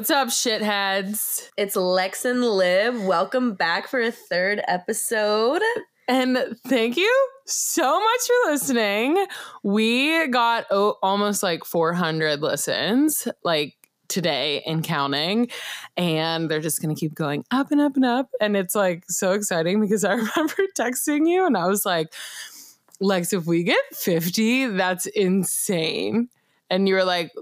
What's up, shitheads? It's Lex and Liv. Welcome back for a third episode. And thank you so much for listening. We got almost like 400 listens like today and counting. And they're just going to keep going up and up and up. And it's like so exciting because I remember texting you and I was like, Lex, if we get 50, that's insane. And you were like,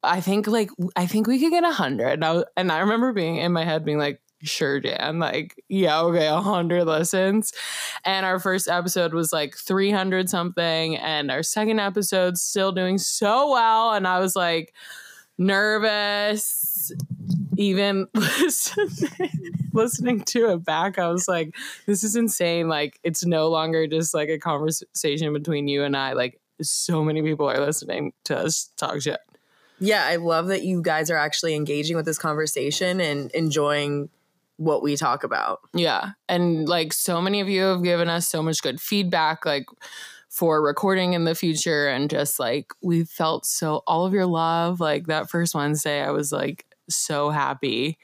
I think we could get 100. And I remember being in my head being like, sure, Jan. Like, yeah, okay, 100 listens. And our first episode was like 300 something. And our second episode still doing so well. And I was like, nervous. Even listening to it back, I was like, this is insane. Like, it's no longer just like a conversation between you and I. Like, so many people are listening to us talk shit. Yeah, I love that you guys are actually engaging with this conversation and enjoying what we talk about. Yeah, and like so many of you have given us so much good feedback like for recording in the future, and just like we felt so all of your love. Like that first Wednesday, I was like so happy.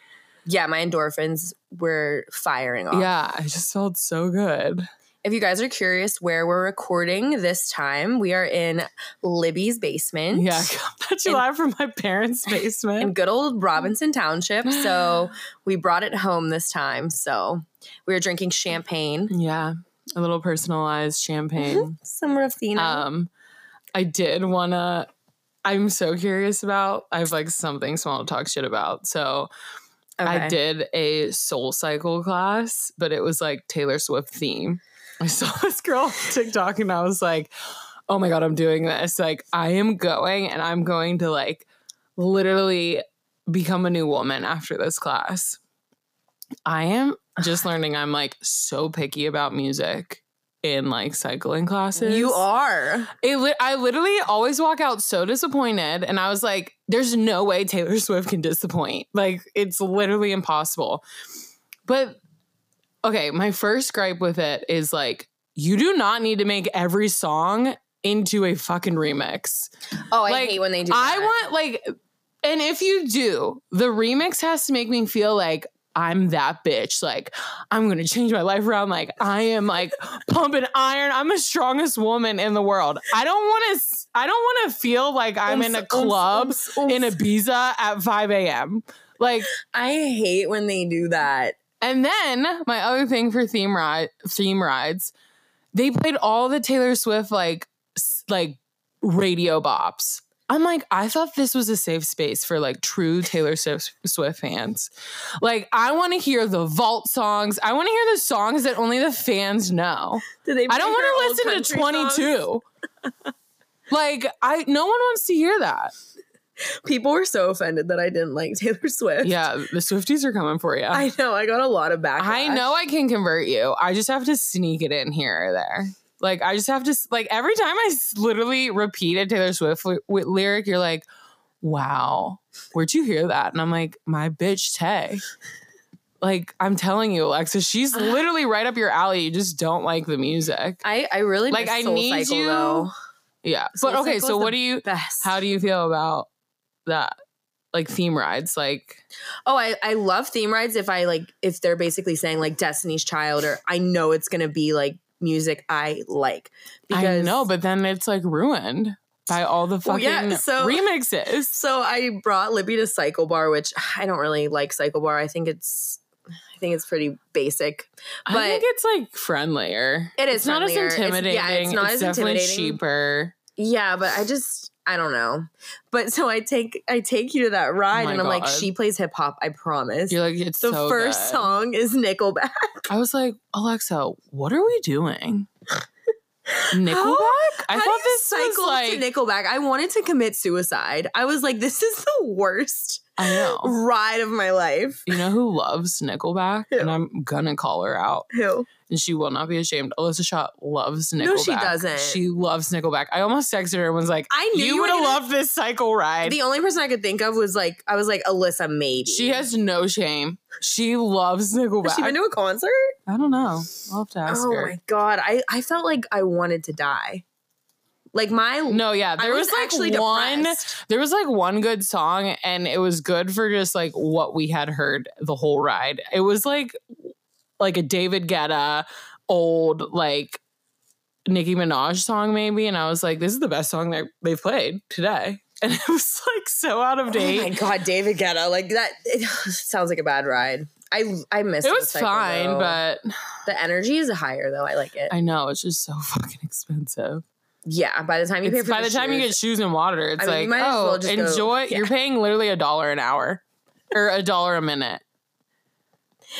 Yeah, my endorphins were firing off. Yeah, I just felt so good. If you guys are curious where we're recording this time, we are in Libby's basement. Yeah, that's live from my parents' basement. In good old Robinson Township. So we brought it home this time. So we were drinking champagne. Yeah, a little personalized champagne. Mm-hmm. Some Ruffino. I did want to, I'm so curious about, I have like something small to talk shit about. So okay. I did a SoulCycle class, but it was like Taylor Swift theme. I saw this girl on TikTok and I was like, oh my God, I'm doing this. Like, I am going and I'm going to like literally become a new woman after this class. I am just learning I'm like so picky about music in like cycling classes. You are. I literally always walk out so disappointed. And I was like, there's no way Taylor Swift can disappoint. Like, it's literally impossible. But okay, my first gripe with it is like, you do not need to make every song into a fucking remix. Oh, I like, hate when they do that. I want like, and if you do, the remix has to make me feel like I'm that bitch. Like, I'm going to change my life around. Like, I am like pumping iron. I'm the strongest woman in the world. I don't want to feel like I'm in a club in Ibiza at 5 a.m. Like, I hate when they do that. And then my other thing for theme rides, they played all the Taylor Swift like radio bops. I'm like, I thought this was a safe space for like true Taylor Swift fans. Like, I want to hear the vault songs. I want to hear the songs that only the fans know. I don't want to listen to 22. Like, no one wants to hear that. People were so offended that I didn't like Taylor Swift. Yeah, the Swifties are coming for you. I know. I got a lot of backlash. I know I can convert you. I just have to sneak it in here or there. Like, I just have to, like, every time I literally repeat a Taylor Swift lyric, you're like, wow, where'd you hear that? And I'm like, my bitch, Tay. Like, I'm telling you, Alexa, she's literally right up your alley. You just don't like the music. I really like, I need Cycle, you. Though. Yeah. Soul but okay, so what do you, best. How do you feel about that, like theme rides? Like, oh, I love theme rides if they're basically saying like Destiny's Child, or I know it's gonna be like music I like, because I know, but then it's like ruined by all the fucking remixes. So I brought Libby to Cycle Bar, which I don't really like Cycle Bar. I think it's pretty basic. But I think it's like friendlier. It's not as intimidating. It's not as intimidating. It's definitely cheaper. Yeah, but I don't know. But so I take you to that ride, and I'm like, she plays hip hop, I promise. You're like, it's so good. The first song is Nickelback. I was like, Alexa, what are we doing? Nickelback? I thought this was like Nickelback. I wanted to commit suicide. I was like, this is the worst ride of my life. You know who loves Nickelback? Who? And I'm gonna call her out. Who? And she will not be ashamed. Alyssa Schott loves Nickelback. No, she doesn't. She loves Nickelback. I almost texted her and was like, I knew you would have loved this cycle ride. The only person I could think of was like, I was like, Alyssa, maybe. She has no shame. She loves Nickelback. Has she been to a concert? I don't know. I'll have to ask her. Oh my God. I felt like I wanted to die. Like my there was one good song, and it was good for just like what we had heard the whole ride. It was like a David Guetta old like Nicki Minaj song maybe, and I was like, this is the best song that they've played today. And it was like so out of date. Oh my God, David Guetta, like that. It sounds like a bad ride. I miss it. It was fine, but the energy is higher though. I like it. I know, it's just so fucking expensive. Yeah, by the time you you get shoes and water, it's enjoy. You're paying literally $1 an hour or $1 a minute.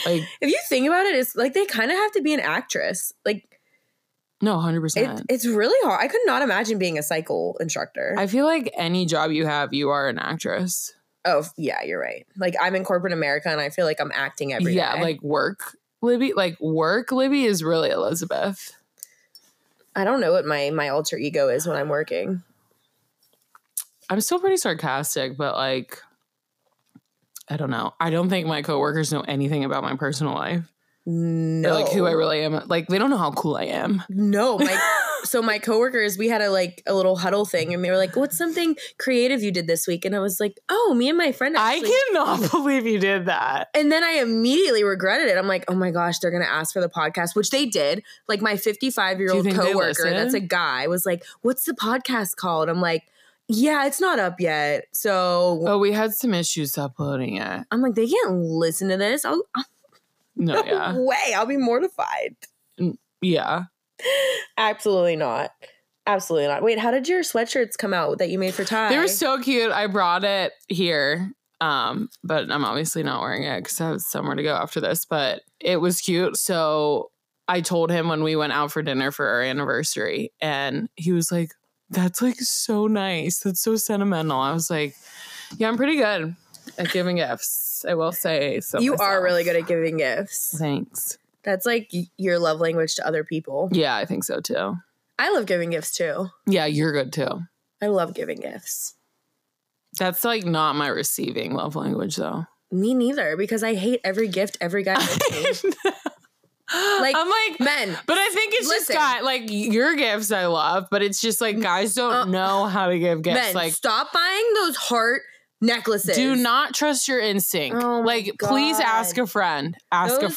Like if you think about it, it's like they kind of have to be an actress. Like no, 100%. It's really hard. I could not imagine being a cycle instructor. I feel like any job you have, you are an actress. Oh, yeah, you're right. Like, I'm in corporate America, and I feel like I'm acting every day. Yeah, like work, Libby. Like, work, Libby is really Elizabeth. I don't know what my alter ego is when I'm working. I'm still pretty sarcastic, but, like, I don't know. I don't think my coworkers know anything about my personal life. No. Or, like, who I really am. Like, they don't know how cool I am. No, so my coworkers, we had a little huddle thing, and they were like, what's something creative you did this week? And I was like, oh, me and my friend actually. I cannot believe you did that. And then I immediately regretted it. I'm like, oh my gosh, they're going to ask for the podcast, which they did. Like my 55-year-old coworker, that's a guy, was like, what's the podcast called? I'm like, yeah, it's not up yet. So. Oh, we had some issues uploading it. I'm like, they can't listen to this. No way. I'll be mortified. Yeah. Absolutely not. Wait, how did your sweatshirts come out that you made for Ty? They were so cute. I brought it here, but I'm obviously not wearing it because I have somewhere to go after this, but it was cute. So I told him when we went out for dinner for our anniversary, and he was like, that's like so nice. That's so sentimental. I was like, yeah, I'm pretty good at giving gifts. I will say so. You myself. Are really good at giving gifts. Thanks. That's like your love language to other people. Yeah, I think so too. I love giving gifts too. Yeah, you're good too. I love giving gifts. That's like not my receiving love language though. Me neither, because I hate every gift every guy gives me. Like, I'm like, men. But I think it's just guy. Like, your gifts I love, but it's just like guys don't know how to give gifts. Men, like, stop buying those heart necklaces. Do not trust your instinct. Oh like, God. Please ask a friend. Those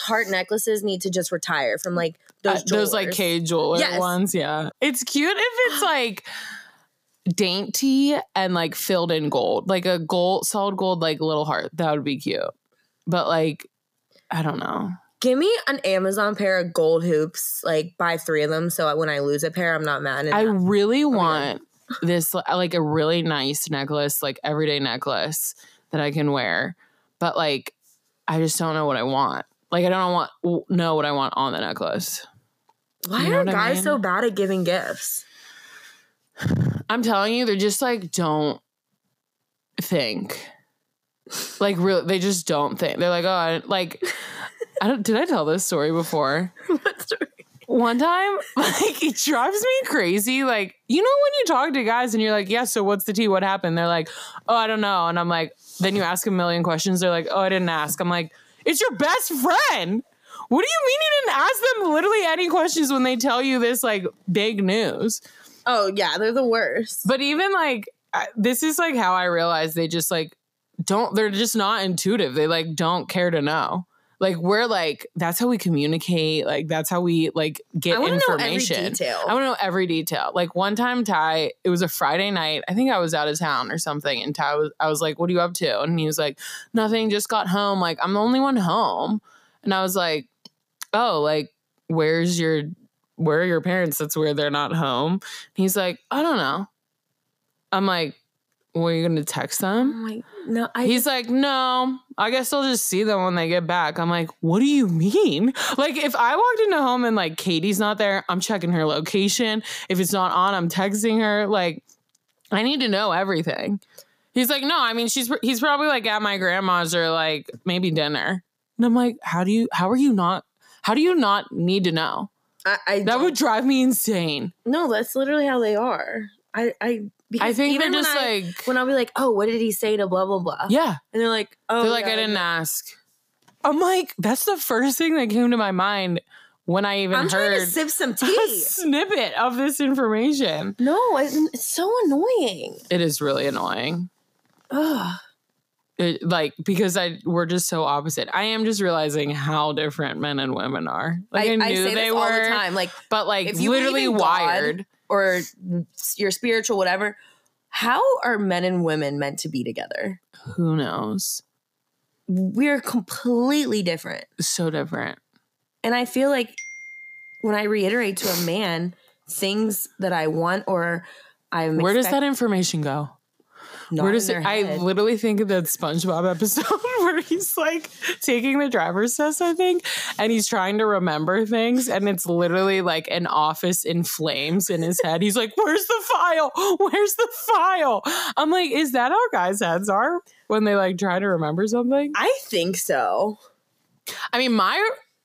heart necklaces need to just retire from like those jewelers. Those like Kay Jewelers ones. Yeah, it's cute if it's like dainty and like filled in gold, like a gold, solid gold, like little heart. That would be cute. But like, I don't know. Give me an Amazon pair of gold hoops. Like, buy 3 of them, so when I lose a pair, I'm not mad. I really want this like a really nice necklace, like everyday necklace that I can wear, but like I just don't know what I want. Like I don't know what I want on the necklace. Why are guys so bad at giving gifts? I'm telling you, they're just like don't think. Like really, they just don't think. They're like, oh, did I tell this story before? What story? One time, like, it drives me crazy. Like, you know when you talk to guys and you're like, yeah, so what's the tea? What happened? They're like, oh, I don't know. And I'm like, then you ask a million questions. They're like, oh, I didn't ask. I'm like, it's your best friend. What do you mean you didn't ask them literally any questions when they tell you this, like, big news? Oh, yeah, they're the worst. But even, like, this is, like, how I realized they just, like, they're just not intuitive. They, like, don't care to know. Like, we're like, that's how we communicate. Like, that's how we, like, get information. I want to know every detail. Like, one time, Ty, it was a Friday night. I think I was out of town or something. And I was like, what are you up to? And he was like, nothing, just got home. Like, I'm the only one home. And I was like, oh, like, where are your parents? That's where they're not home. And he's like, I don't know. I'm like, well, are you going to text them? I'm like, no. He's like, no, I guess I'll just see them when they get back. I'm like, what do you mean? Like, if I walked into home and, like, Katie's not there, I'm checking her location. If it's not on, I'm texting her. Like, I need to know everything. He's like, no, I mean, he's probably, like, at my grandma's or, like, maybe dinner. And I'm like, how do you not need to know? That would drive me insane. No, that's literally how they are. Because I think even just like when I'll be like, oh, what did he say to blah blah blah? Yeah, and they're like, oh, they're like, God. I didn't ask. I'm like, that's the first thing that came to my mind when I even heard to sip some tea. A snippet of this information. No, it's so annoying. It is really annoying. Ugh. Because we're just so opposite. I am just realizing how different men and women are. I say they this were, all the time. But if you literally wired God or your spiritual whatever. How are men and women meant to be together? Who knows? We're completely different. So different. And I feel like when I reiterate to a man things that I want or I'm where does that information go? Where does it, I literally think of that SpongeBob episode where he's like taking the driver's test, I think, and he's trying to remember things, and it's literally like an office in flames in his head. He's like, "Where's the file? Where's the file?" I'm like, "Is that how guys' heads are when they like try to remember something?" I think so. I mean, my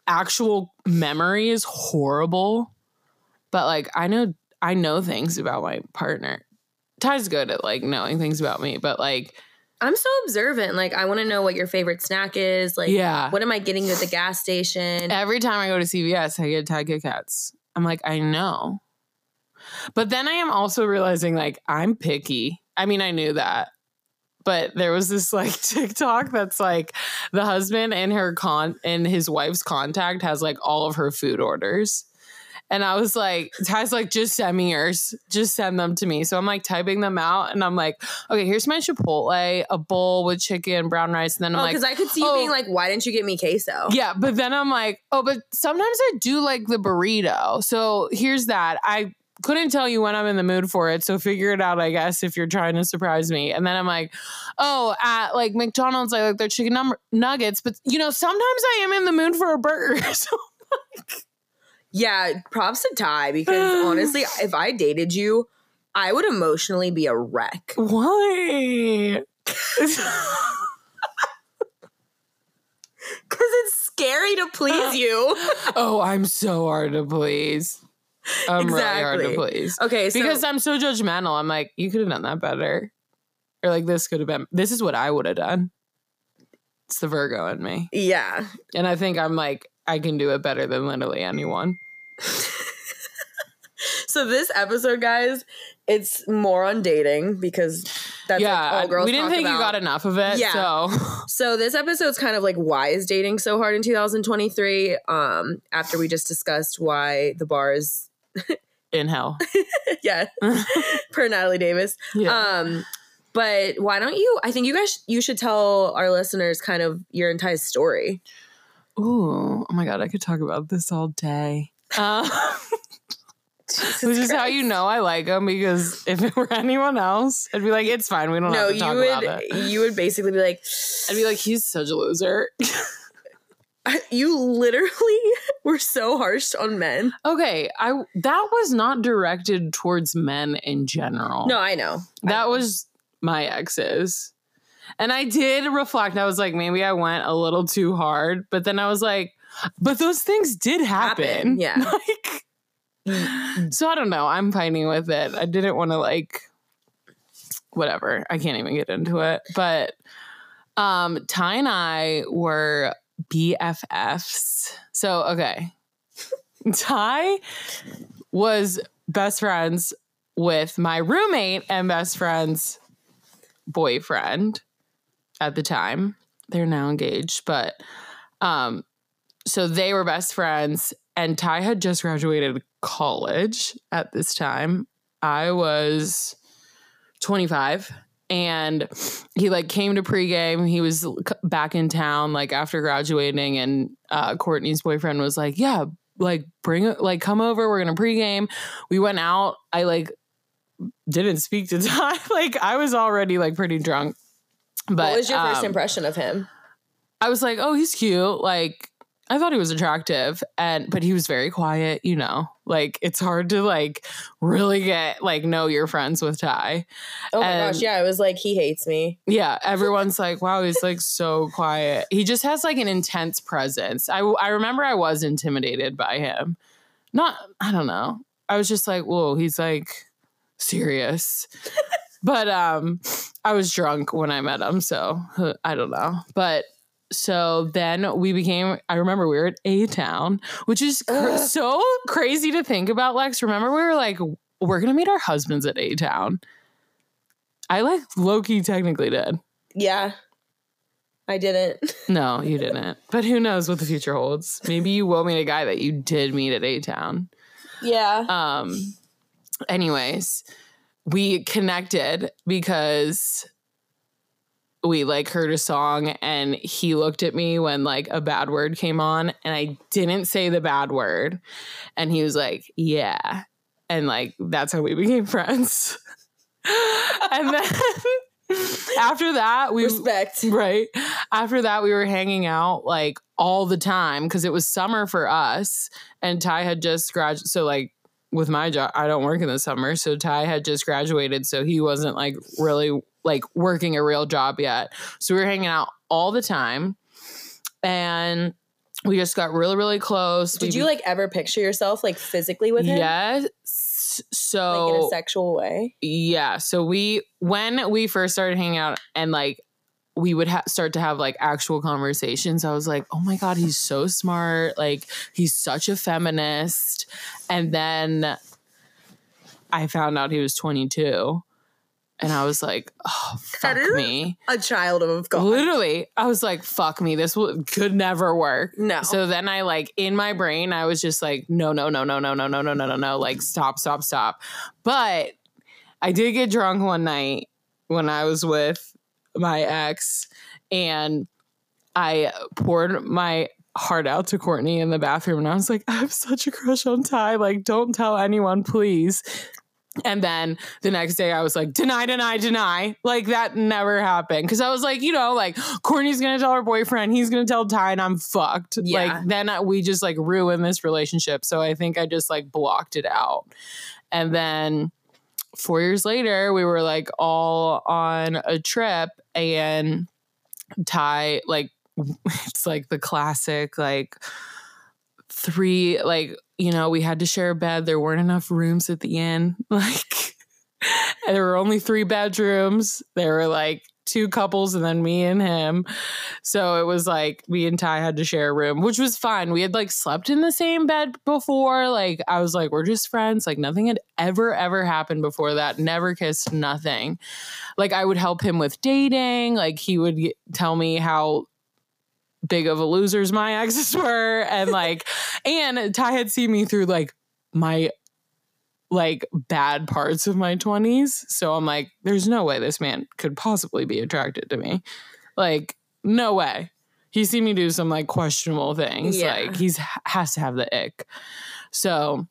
actual memory is horrible, but like I know things about my partner. Ty's good at, knowing things about me, but, I'm so observant. I want to know what your favorite snack is. Yeah. What am I getting at the gas station? Every time I go to CVS, I get Thai Kit Kats. I'm like, I know. But then I am also realizing, I'm picky. I mean, I knew that. But there was this, TikTok that's, the husband and his wife's contact has, all of her food orders. And I was like, Ty's like, just send me yours. Just send them to me. So I'm typing them out. And I'm like, okay, here's my Chipotle, a bowl with chicken, brown rice. And then I'm because I could see you being why didn't you get me queso? Yeah. But then I'm like, oh, but sometimes I do like the burrito. So here's that. I couldn't tell you when I'm in the mood for it. So figure it out, I guess, if you're trying to surprise me. And then I'm like, oh, at McDonald's, I like their chicken nuggets. But, sometimes I am in the mood for a burger. So I'm like... Yeah, props to Ty, because honestly, if I dated you, I would emotionally be a wreck. Why? Because it's scary to please you. Oh, I'm so hard to please. I'm really hard to please. Okay, so because I'm so judgmental. I'm like, you could have done that better. Or this is what I would have done. It's the Virgo in me. Yeah. And I think I'm I can do it better than literally anyone. So this episode, guys, it's more on dating because that's all girls talk about. We didn't think you got enough of it. Yeah. So this episode's kind of why is dating so hard in 2023? After we just discussed why the bar is in hell. Yeah. Per Natalie Davis. Yeah. But why don't you? I think you guys you should tell our listeners kind of your entire story. Ooh, oh my God, I could talk about this all day. Which is how you know I like him, because if it were anyone else, I'd be like, it's fine, we don't have to talk about it. You would basically be like... I'd be like, he's such a loser. You literally were so harsh on men. Okay, that was not directed towards men in general. No, I know. That was my exes. And I did reflect. I was like, maybe I went a little too hard. But then I was like, but those things did happen. Yeah. So I don't know. I'm fighting with it. I didn't want to whatever. I can't even get into it. But Ty and I were BFFs. So, okay. Ty was best friends with my roommate and best friend's boyfriend. At the time, they're now engaged, but so they were best friends, and Ty had just graduated college at this time. I was 25, and he came to pregame. He was back in town after graduating, and Courtney's boyfriend was like, "Yeah, bring come over. We're gonna pregame." We went out. I didn't speak to Ty. I was already pretty drunk. But what was your first impression of him? I was like, oh, he's cute. I thought he was attractive, but he was very quiet, it's hard to really get know your friends with Ty. Oh my gosh. Yeah. It was he hates me. Yeah. Everyone's like, wow, he's so quiet. He just has an intense presence. I remember I was intimidated by him. I don't know. I was just like, whoa, he's serious. But I was drunk when I met him, so I don't know. But So then we became, I remember we were at A-Town, which is so crazy to think about, Lex. Remember we were like, we're going to meet our husbands at A-Town. I like low-key technically did. Yeah. I didn't. No, you didn't. But who knows what the future holds. Maybe you will meet a guy that you did meet at A-Town. Yeah. Anyways, we connected because we like heard a song and he looked at me when like a bad word came on and I didn't say the bad word. And he was like, yeah. And like, that's how we became friends. And then after that, we respect. Right. After that, we were hanging out like all the time because it was summer for us and Ty had just graduated. So like with my job, I don't work in the summer. So Ty had just graduated. So he wasn't like really like working a real job yet. So we were hanging out all the time and we just got really, really close. Did you like ever picture yourself like physically with him? Yes. So like in a sexual way? Yeah. So when we first started hanging out and like we would start to have like actual conversations, I was like, oh my God, he's so smart. Like he's such a feminist. And then I found out he was 22. And I was like, oh, fuck me. A child of God. Literally. I was like, fuck me. This could never work. No. So then I like, in my brain, I was just like, no. Like, stop. But I did get drunk one night when I was with my ex. And I poured my heart out to Courtney in the bathroom. And I was like, I have such a crush on Ty. Like, don't tell anyone, please. And then the next day I was like, deny. Like that never happened. Cause I was like, you know, like Courtney's going to tell her boyfriend, he's going to tell Ty and I'm fucked. Yeah. Like then we just like ruined this relationship. So I think I just like blocked it out. And then 4 years later we were like all on a trip and Ty, like, it's like the classic, like three, like, you know, we had to share a bed. There weren't enough rooms at the inn. Like, there were only 3 bedrooms. There were like 2 couples and then me and him. So it was like me and Ty had to share a room, which was fun. We had like slept in the same bed before. Like, I was like, we're just friends. Like, nothing had ever happened before that. Never kissed, nothing. Like, I would help him with dating. Like, he would tell me how big of a losers my exes were, and like and Ty had seen me through like my like bad parts of my 20s, so I'm like, there's no way this man could possibly be attracted to me. Like, no way. He's seen me do some like questionable things. Yeah. Like he's has to have the ick. So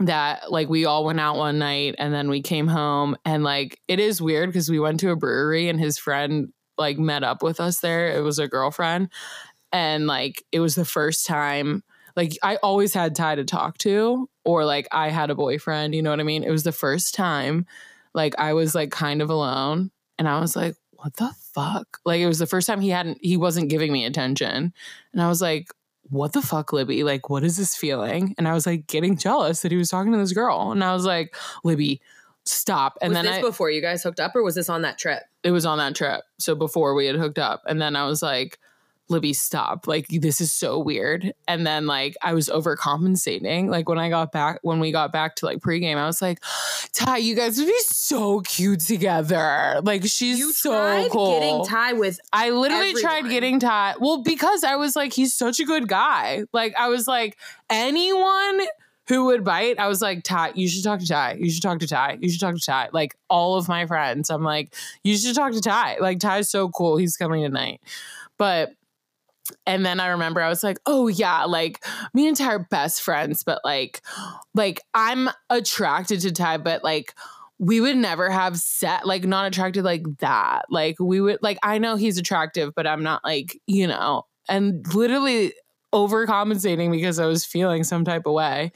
that like we all went out one night and then we came home and like it is weird because we went to a brewery and his friend like met up with us there. It was a girlfriend. And like, it was the first time, like I always had Ty to talk to, or like I had a boyfriend, you know what I mean? It was the first time like I was like kind of alone and I was like, what the fuck? Like it was the first time he wasn't giving me attention. And I was like, what the fuck, Libby? Like, what is this feeling? And I was like getting jealous that he was talking to this girl. And I was like, Libby, stop. And was then this before you guys hooked up, or was this on that trip? It was on that trip. So before we had hooked up. And then I was like, Libby, stop. Like, this is so weird. And then like I was overcompensating. Like when we got back to like pregame, I was like, Ty, you guys would be so cute together. Like she's you so tried cool. Getting Ty with I literally everyone. Tried getting Ty. Well, because I was like, he's such a good guy. Like I was like, anyone who would bite? I was like, Ty, you should talk to Ty. You should talk to Ty. You should talk to Ty. Like, all of my friends, I'm like, you should talk to Ty. Like, Ty's so cool. He's coming tonight. But, and then I remember I was like, oh, yeah, like, me and Ty are best friends. But, like I'm attracted to Ty. But, like, we would never have set, like, not attracted like that. Like, we would, like, I know he's attractive, but I'm not, like, you know. And literally overcompensating because I was feeling some type of way.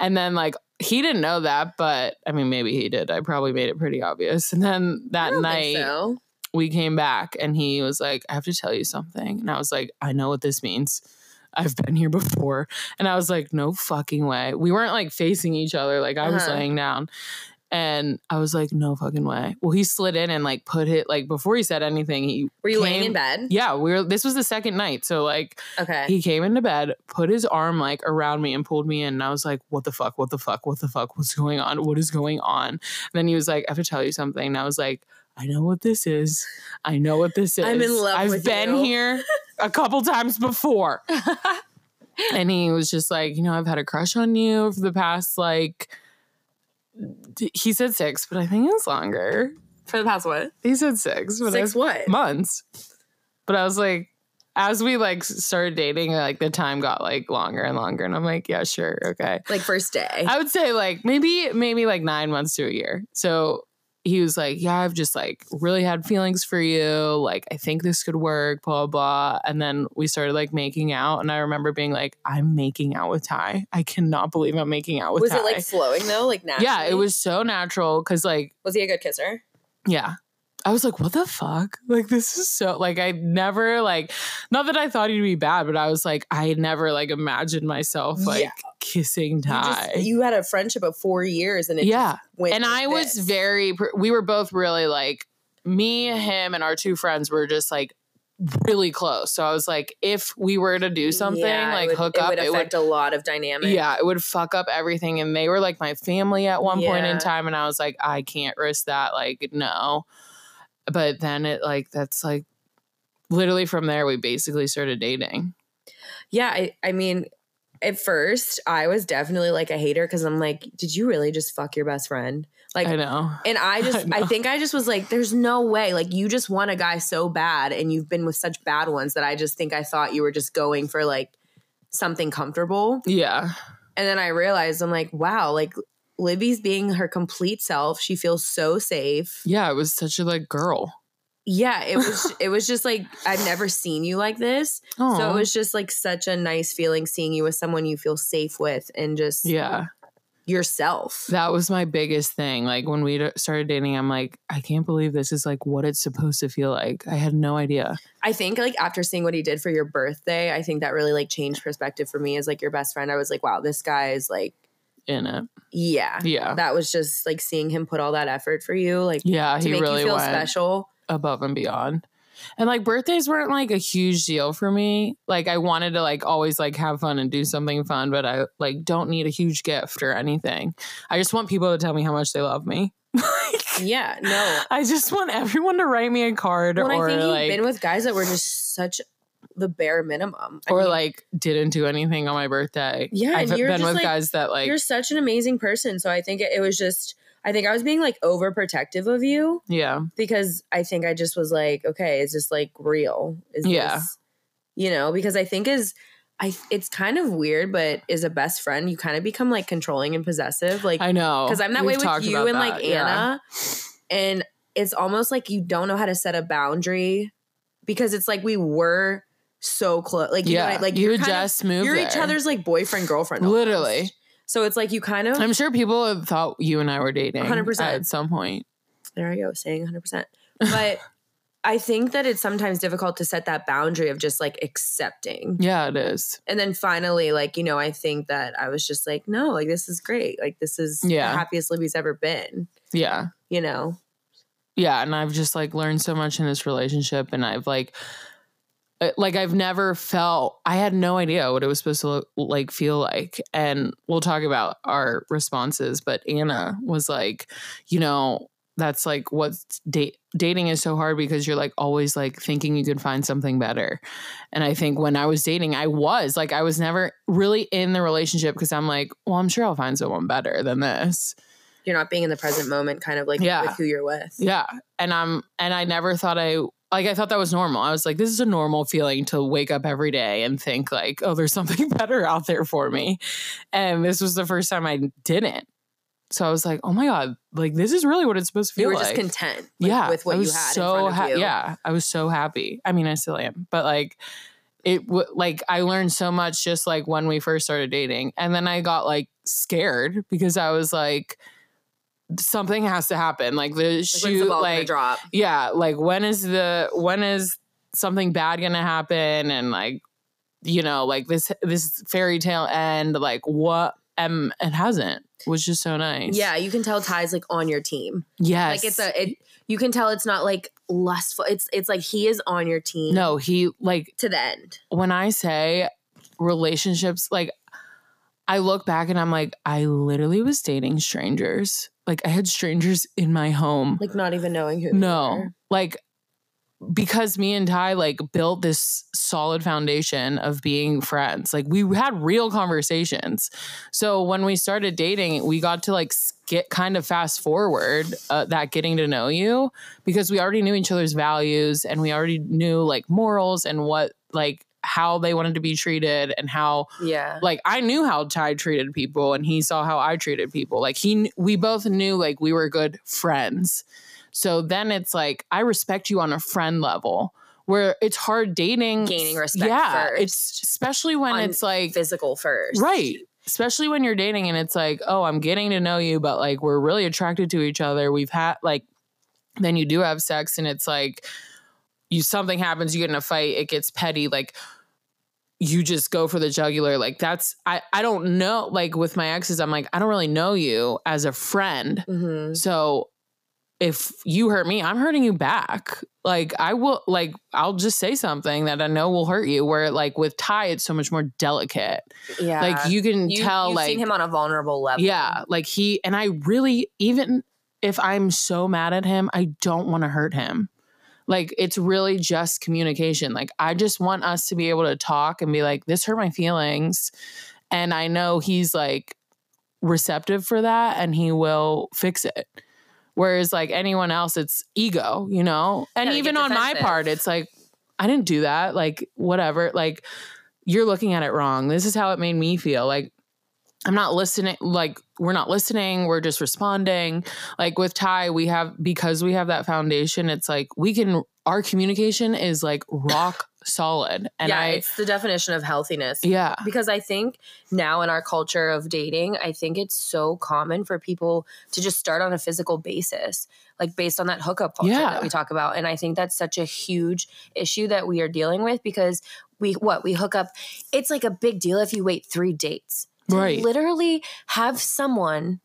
And then like he didn't know that, but I mean maybe he did. I probably made it pretty obvious. And then that night we came back and he was like, I have to tell you something. And I was like, I know what this means. I've been here before. And I was like, no fucking way. We weren't like facing each other. Like I was laying down. And I was like, no fucking way. Well, he slid in and like put it, like before he said anything, he Were you came, laying in bed? Yeah, this was the second night. So like, okay. He came into bed, put his arm like around me and pulled me in. And I was like, what the fuck? What's going on? What is going on? And then he was like, I have to tell you something. And I was like, I know what this is. I'm in love with you. I've been here a couple times before. And he was just like, you know, I've had a crush on you for the past like... He said 6, but I think it was longer. For the past what? He said 6. But 6 what? Months. But I was like, as we like started dating, like the time got like longer and longer. And I'm like, yeah, sure. Okay. Like first day. I would say like maybe like 9 months to a year. So he was like, yeah, I've just like really had feelings for you. Like, I think this could work, blah, blah. And then we started like making out. And I remember being like, I'm making out with Ty. I cannot believe I'm making out with Ty. Was it like flowing though? Like naturally? Yeah, it was so natural. Cause like. Was he a good kisser? Yeah. I was like, what the fuck? Like, this is so, like, I never, like, not that I thought he'd be bad, but I was like, I never, like, imagined myself, like, kissing Ty. You had a friendship of 4 years, and it just went and I was very, we were both really, like, me, him, and our 2 friends were just, like, really close. So I was like, if we were to do something, like hook up, it would affect a lot of dynamics. Yeah, it would fuck up everything. And they were, like, my family at one point in time, and I was like, I can't risk that. Like, no. But then it, like, that's, like, literally from there, we basically started dating. Yeah, I mean, at first, I was definitely, like, a hater because I'm like, did you really just fuck your best friend? Like, I know. And I think I just was like, there's no way. Like, you just want a guy so bad, and you've been with such bad ones that I just think I thought you were just going for, like, something comfortable. Yeah. And then I realized, I'm like, wow, like, Libby's being her complete self. She feels so safe. Yeah, it was such a like girl. Yeah, it was just like I've never seen you like this. Aww. So it was just like such a nice feeling seeing you with someone you feel safe with and just yourself. That was my biggest thing. Like when we started dating, I'm like, I can't believe this is like what it's supposed to feel like. I had no idea. I think like after seeing what he did for your birthday, I think that really like changed perspective for me as like your best friend. I was like, wow, this guy is like in it. Yeah. That was just like seeing him put all that effort for you. Like, yeah, he really went special above and beyond. And like birthdays weren't like a huge deal for me. Like I wanted to like always like have fun and do something fun, but I like don't need a huge gift or anything. I just want people to tell me how much they love me. Yeah, no. I just want everyone to write me a card or I think you've like been with guys that were just such the bare minimum. I mean, like didn't do anything on my birthday. Yeah. I've been with like, guys that like. You're such an amazing person. So I think it was just, I think I was being like overprotective of you. Yeah. Because I think I just was like, okay, it's just like real. Is this, you know, because I think it's kind of weird, but as a best friend, you kind of become like controlling and possessive. Like, I know. Cause I'm that way with you and like Anna. And it's almost like you don't know how to set a boundary because it's like we were so close, like you know what I, like you're just of, moved. You're each other's like boyfriend, girlfriend, almost. Literally. So it's like you kind of. I'm sure people thought you and I were dating 100% at some point. There I go saying 100%. But I think that it's sometimes difficult to set that boundary of just like accepting. Yeah, it is. And then finally, like you know, I think that I was just like, no, like this is great. Like this is the happiest Libby's ever been. Yeah, you know. Yeah, and I've just like learned so much in this relationship, and I've like. Like I've never felt, I had no idea what it was supposed to look, like feel like. And we'll talk about our responses, but Anna was like, you know, that's like what dating is so hard because you're like always like thinking you could find something better. And I think when I was dating, I was never really in the relationship because I'm like, well, I'm sure I'll find someone better than this. You're not being in the present moment kind of like with who you're with. Yeah. And I never thought I thought that was normal. I was like, this is a normal feeling to wake up every day and think like, oh, there's something better out there for me. And this was the first time I didn't. So I was like, oh my God, like this is really what it's supposed to feel like. You were just content with what you had in front of you. Yeah, I was so happy. I mean, I still am. But like, I learned so much just like when we first started dating. And then I got like scared because I was like, something has to happen. Like the shoe, like drop. Yeah, like when is something bad gonna happen? And like, you know, like this fairy tale end. Like what? And it hasn't. was just so nice. Yeah, you can tell Ty's like on your team. Yes, like you can tell it's not like lustful. It's like he is on your team. No, he like to the end. When I say relationships, like I look back and I'm like, I literally was dating strangers. Like I had strangers in my home, like not even knowing who. No, like. Because me and Ty like built this solid foundation of being friends. Like we had real conversations. So when we started dating, we got to like get kind of fast forward that getting to know you, because we already knew each other's values and we already knew like morals and what like how they wanted to be treated and how like I knew how Ty treated people and he saw how I treated people. Like we both knew like we were good friends. So then it's like, I respect you on a friend level, where it's hard dating. Gaining respect first. It's especially when it's like physical first. Right. Especially when you're dating and it's like, oh, I'm getting to know you, but like we're really attracted to each other. We've had like, then you do have sex and it's like something happens, you get in a fight, it gets petty. Like you just go for the jugular. Like that's, I don't know. Like with my exes, I'm like, I don't really know you as a friend. Mm-hmm. So if you hurt me, I'm hurting you back. Like I will, like I'll just say something that I know will hurt you. Where like with Ty, it's so much more delicate. Yeah, like you can tell. You've like seen him on a vulnerable level. Yeah, like he and I really, even if I'm so mad at him, I don't want to hurt him. Like it's really just communication. Like I just want us to be able to talk and be like, this hurt my feelings, and I know he's like receptive for that, and he will fix it. Whereas like anyone else, it's ego, you know? And even on my part, it's like, I didn't do that. Like, whatever. Like, you're looking at it wrong. This is how it made me feel. Like, I'm not listening. Like, we're not listening. We're just responding. Like with Ty, because we have that foundation, it's like our communication is like rock solid. And it's the definition of healthiness. Yeah. Because I think now in our culture of dating, I think it's so common for people to just start on a physical basis, like based on that hookup culture that we talk about. And I think that's such a huge issue that we are dealing with, because we hook up. It's like a big deal if you wait 3 dates. Right. Literally have someone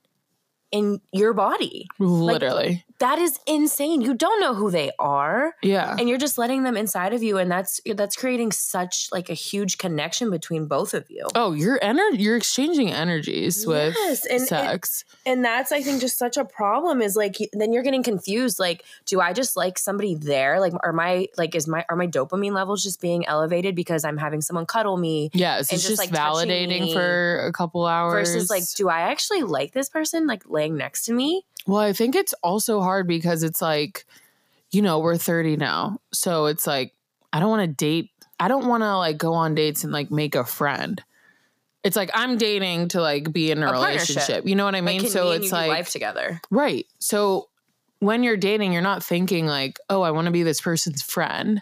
in your body. Literally. Like, that is insane. You don't know who they are. Yeah. And you're just letting them inside of you. And that's creating such like a huge connection between both of you. Oh, you're exchanging energies with sex. And that's, I think, just such a problem, is like, then you're getting confused. Like, do I just like somebody there? Like, are my dopamine levels just being elevated because I'm having someone cuddle me? Yeah. So it's just like validating for a couple hours. Versus like, do I actually like this person? Like laying next to me? Well, I think it's also hard because it's like, you know, we're 30 now. So it's like, I don't want to date. I don't want to like go on dates and like make a friend. It's like I'm dating to like be in a relationship. You know what I mean? Like, so it's like life together. Right. So when you're dating, you're not thinking like, oh, I want to be this person's friend.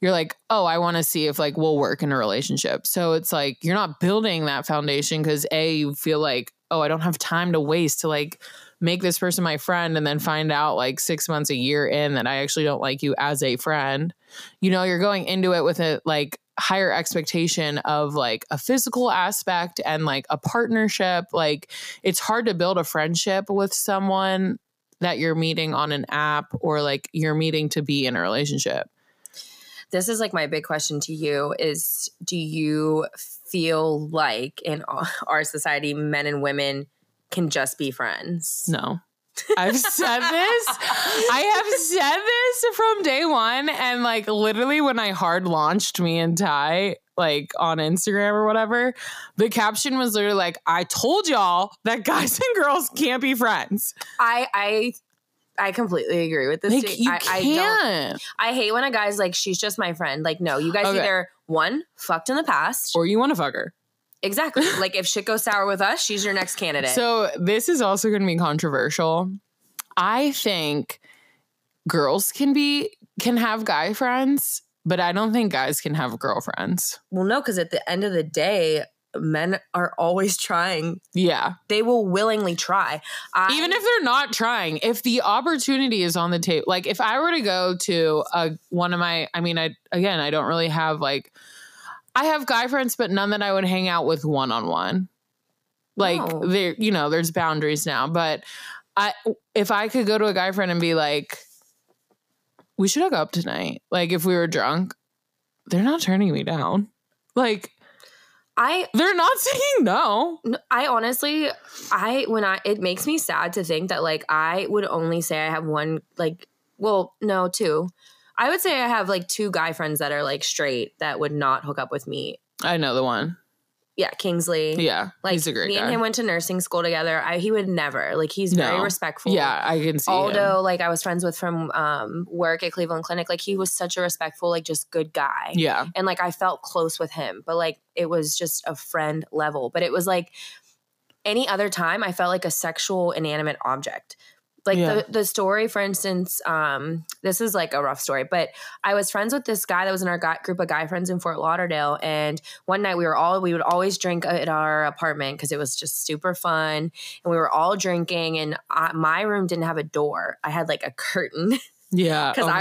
You're like, oh, I want to see if like we'll work in a relationship. So it's like you're not building that foundation because you feel like, oh, I don't have time to waste to like make this person my friend and then find out like 6 months, a year in, that I actually don't like you as a friend. You know, you're going into it with a like higher expectation of like a physical aspect and like a partnership. Like it's hard to build a friendship with someone that you're meeting on an app or like you're meeting to be in a relationship. This is like my big question to you is, do you feel like in our society, men and women can just be friends? No. I've said this. I have said this from day one. And like literally when I hard launched me and Ty like on Instagram or whatever, the caption was literally like, I told y'all that guys and girls can't be friends. I completely agree with this. Like, I hate when a guy's like, she's just my friend. Like, no, you guys either one fucked in the past, or you want to fuck her. Exactly. Like if shit goes sour with us, she's your next candidate. So this is also going to be controversial. I think girls can have guy friends, but I don't think guys can have girlfriends. Well, no, because at the end of the day, men are always trying. Yeah. They will willingly try. Even if they're not trying, if the opportunity is on the table, like if I were to go to I don't really have like, I have guy friends, but none that I would hang out with one-on-one. Like, there, you know, there's boundaries now. But if I could go to a guy friend and be like, we should hook up tonight. Like, if we were drunk, they're not turning me down. Like, they're not saying no. It makes me sad to think that, like, I would only say I have one, like, well, no, two. I would say I have, like, two guy friends that are, like, straight that would not hook up with me. I know the one. Yeah, Kingsley. Yeah, like, he's a great guy. Me and him went to nursing school together. He would never. Like, he's very respectful. Yeah, I can see Aldo, like, I was friends with from work at Cleveland Clinic. Like, he was such a respectful, like, just good guy. Yeah. And, like, I felt close with him. But, like, it was just a friend level. But it was, like, any other time, I felt like a sexual inanimate object. Like, the story, for instance, this is, like, a rough story, but I was friends with this guy that was in our group of guy friends in Fort Lauderdale, and one night we would always drink at our apartment because it was just super fun, and we were all drinking, and my room didn't have a door. I had, like, a curtain. Yeah. Because I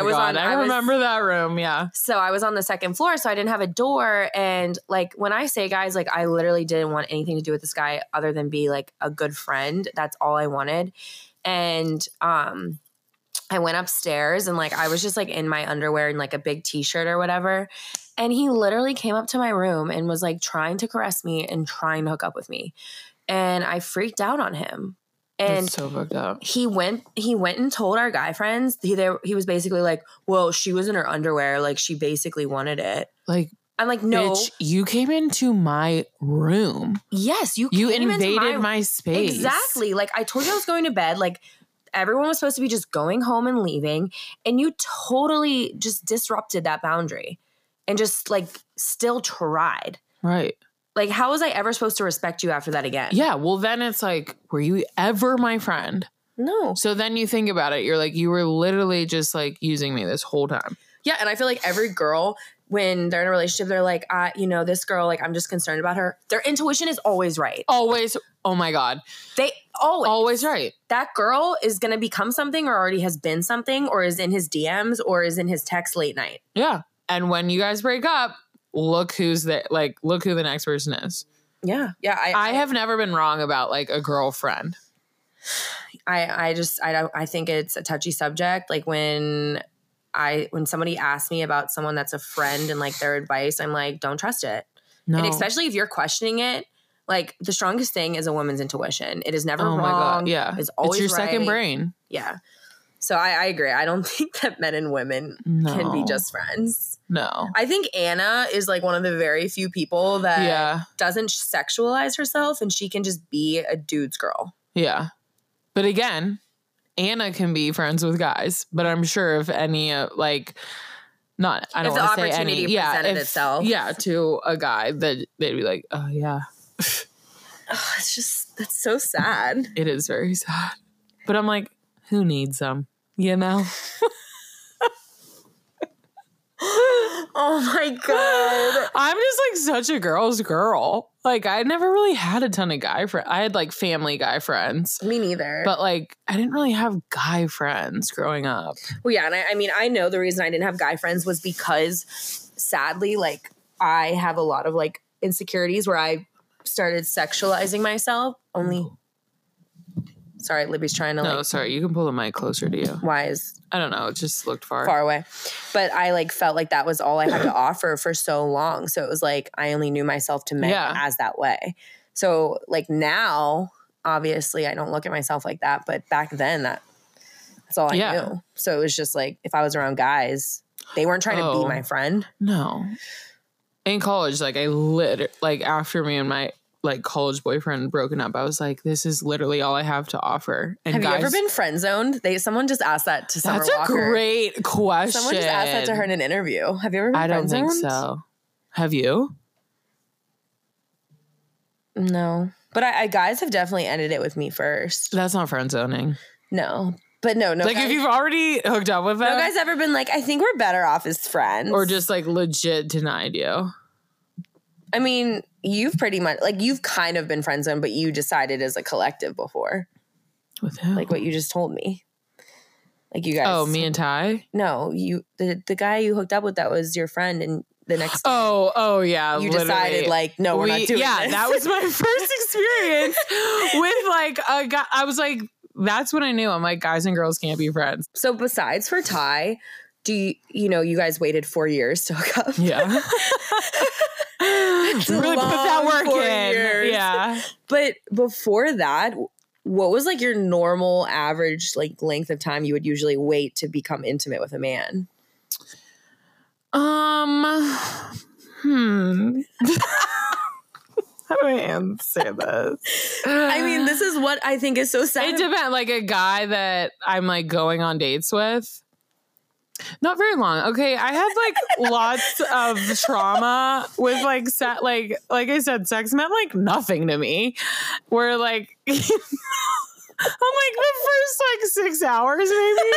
remember that room. Yeah. So I was on the second floor, so I didn't have a door. And, like, when I say, guys, like, I literally didn't want anything to do with this guy other than be, like, a good friend. That's all I wanted. And I went upstairs, and, like, I was just, like, in my underwear and, like, a big t-shirt or whatever. And he literally came up to my room and was, like, trying to caress me and trying to hook up with me. And I freaked out on him. And that's so fucked up. He went and told our guy friends. He was basically like, well, she was in her underwear. Like, she basically wanted it. Like, I'm like, no. Bitch, you came into my room. Yes, you invaded my space. Exactly. Like, I told you I was going to bed. Like, everyone was supposed to be just going home and leaving. And you totally just disrupted that boundary and just, like, still tried. Right. Like, how was I ever supposed to respect you after that again? Yeah. Well, then it's like, were you ever my friend? No. So then you think about it. You're like, you were literally just, like, using me this whole time. Yeah. And I feel like every girl, when they're in a relationship, they're like, this girl, like, I'm just concerned about her. Their intuition is always right. Always. Oh, my God. They always. Always right. That girl is going to become something, or already has been something, or is in his DMs, or is in his text late night. Yeah. And when you guys break up, look who's there. Like, look who the next person is. Yeah. Yeah. I have never been wrong about, like, a girlfriend. I think it's a touchy subject. Like, when somebody asks me about someone that's a friend and, like, their advice, I'm like, don't trust it. No. And especially if you're questioning it, like, the strongest thing is a woman's intuition. It is never wrong. My God. Yeah. It's always your right. Second brain. Yeah. So I agree. I don't think that men and women can be just friends. No. I think Anna is, like, one of the very few people that doesn't sexualize herself, and she can just be a dude's girl. Yeah. But again, Anna can be friends with guys, but I'm sure if any, I don't want to say any. If the opportunity presented itself. Yeah, to a guy, that they'd be like, oh, yeah. Oh, it's just, that's so sad. It is very sad. But I'm like, who needs them, you know? Oh, my God. I'm just, like, such a girl's girl. Like, I never really had a ton of guy friends. I had, like, family guy friends. Me neither. But, like, I didn't really have guy friends growing up. Well, yeah, and I mean, I know the reason I didn't have guy friends was because, sadly, like, I have a lot of, like, insecurities where I started sexualizing myself. Only... Sorry, Libby's trying to, like... No, sorry. You can pull the mic closer to you. Why is... I don't know. It just looked far. Far away. But I, like, felt like that was all I had to offer for so long. So it was, like, I only knew myself to men as that way. So, like, now, obviously, I don't look at myself like that. But back then, that's all I knew. So it was just, like, if I was around guys, they weren't trying to be my friend. No. In college, like, I literally... Like, after me and my... like college boyfriend broken up, I was like, this is literally all I have to offer. And have you ever been friend zoned? Someone just asked that to Summer Walker. That's a great question. Someone just asked that to her in an interview. Have you ever been friend zoned? I don't think so. Have you? No. But I guys have definitely ended it with me first. That's not friend zoning. No. But no. Like, guys, if you've already hooked up with them. No guy's ever been like, I think we're better off as friends. Or just, like, legit denied you. I mean, you've pretty much, like, you've kind of been friend zoned, but you decided as a collective before. With who? Like, what you just told me. Like, you guys. Oh, me and Ty? No, the guy you hooked up with that was your friend, and the next. Oh, yeah. You literally decided, like, no, we're not doing this. Yeah, that was my first experience with like a guy. I was like, that's when I knew. I'm like, guys and girls can't be friends. So besides for Ty, do you know, you guys waited 4 years to hook up. Yeah. Really put that work in. Years. Yeah. But before that, what was like your normal average like length of time you would usually wait to become intimate with a man? How do I answer this? I mean, this is what I think is so sad. It depends. Like a guy that I'm like going on dates with. Not very long. Okay, I had like lots of trauma with like set like I said, sex meant like nothing to me. Where like I'm like the first like 6 hours maybe.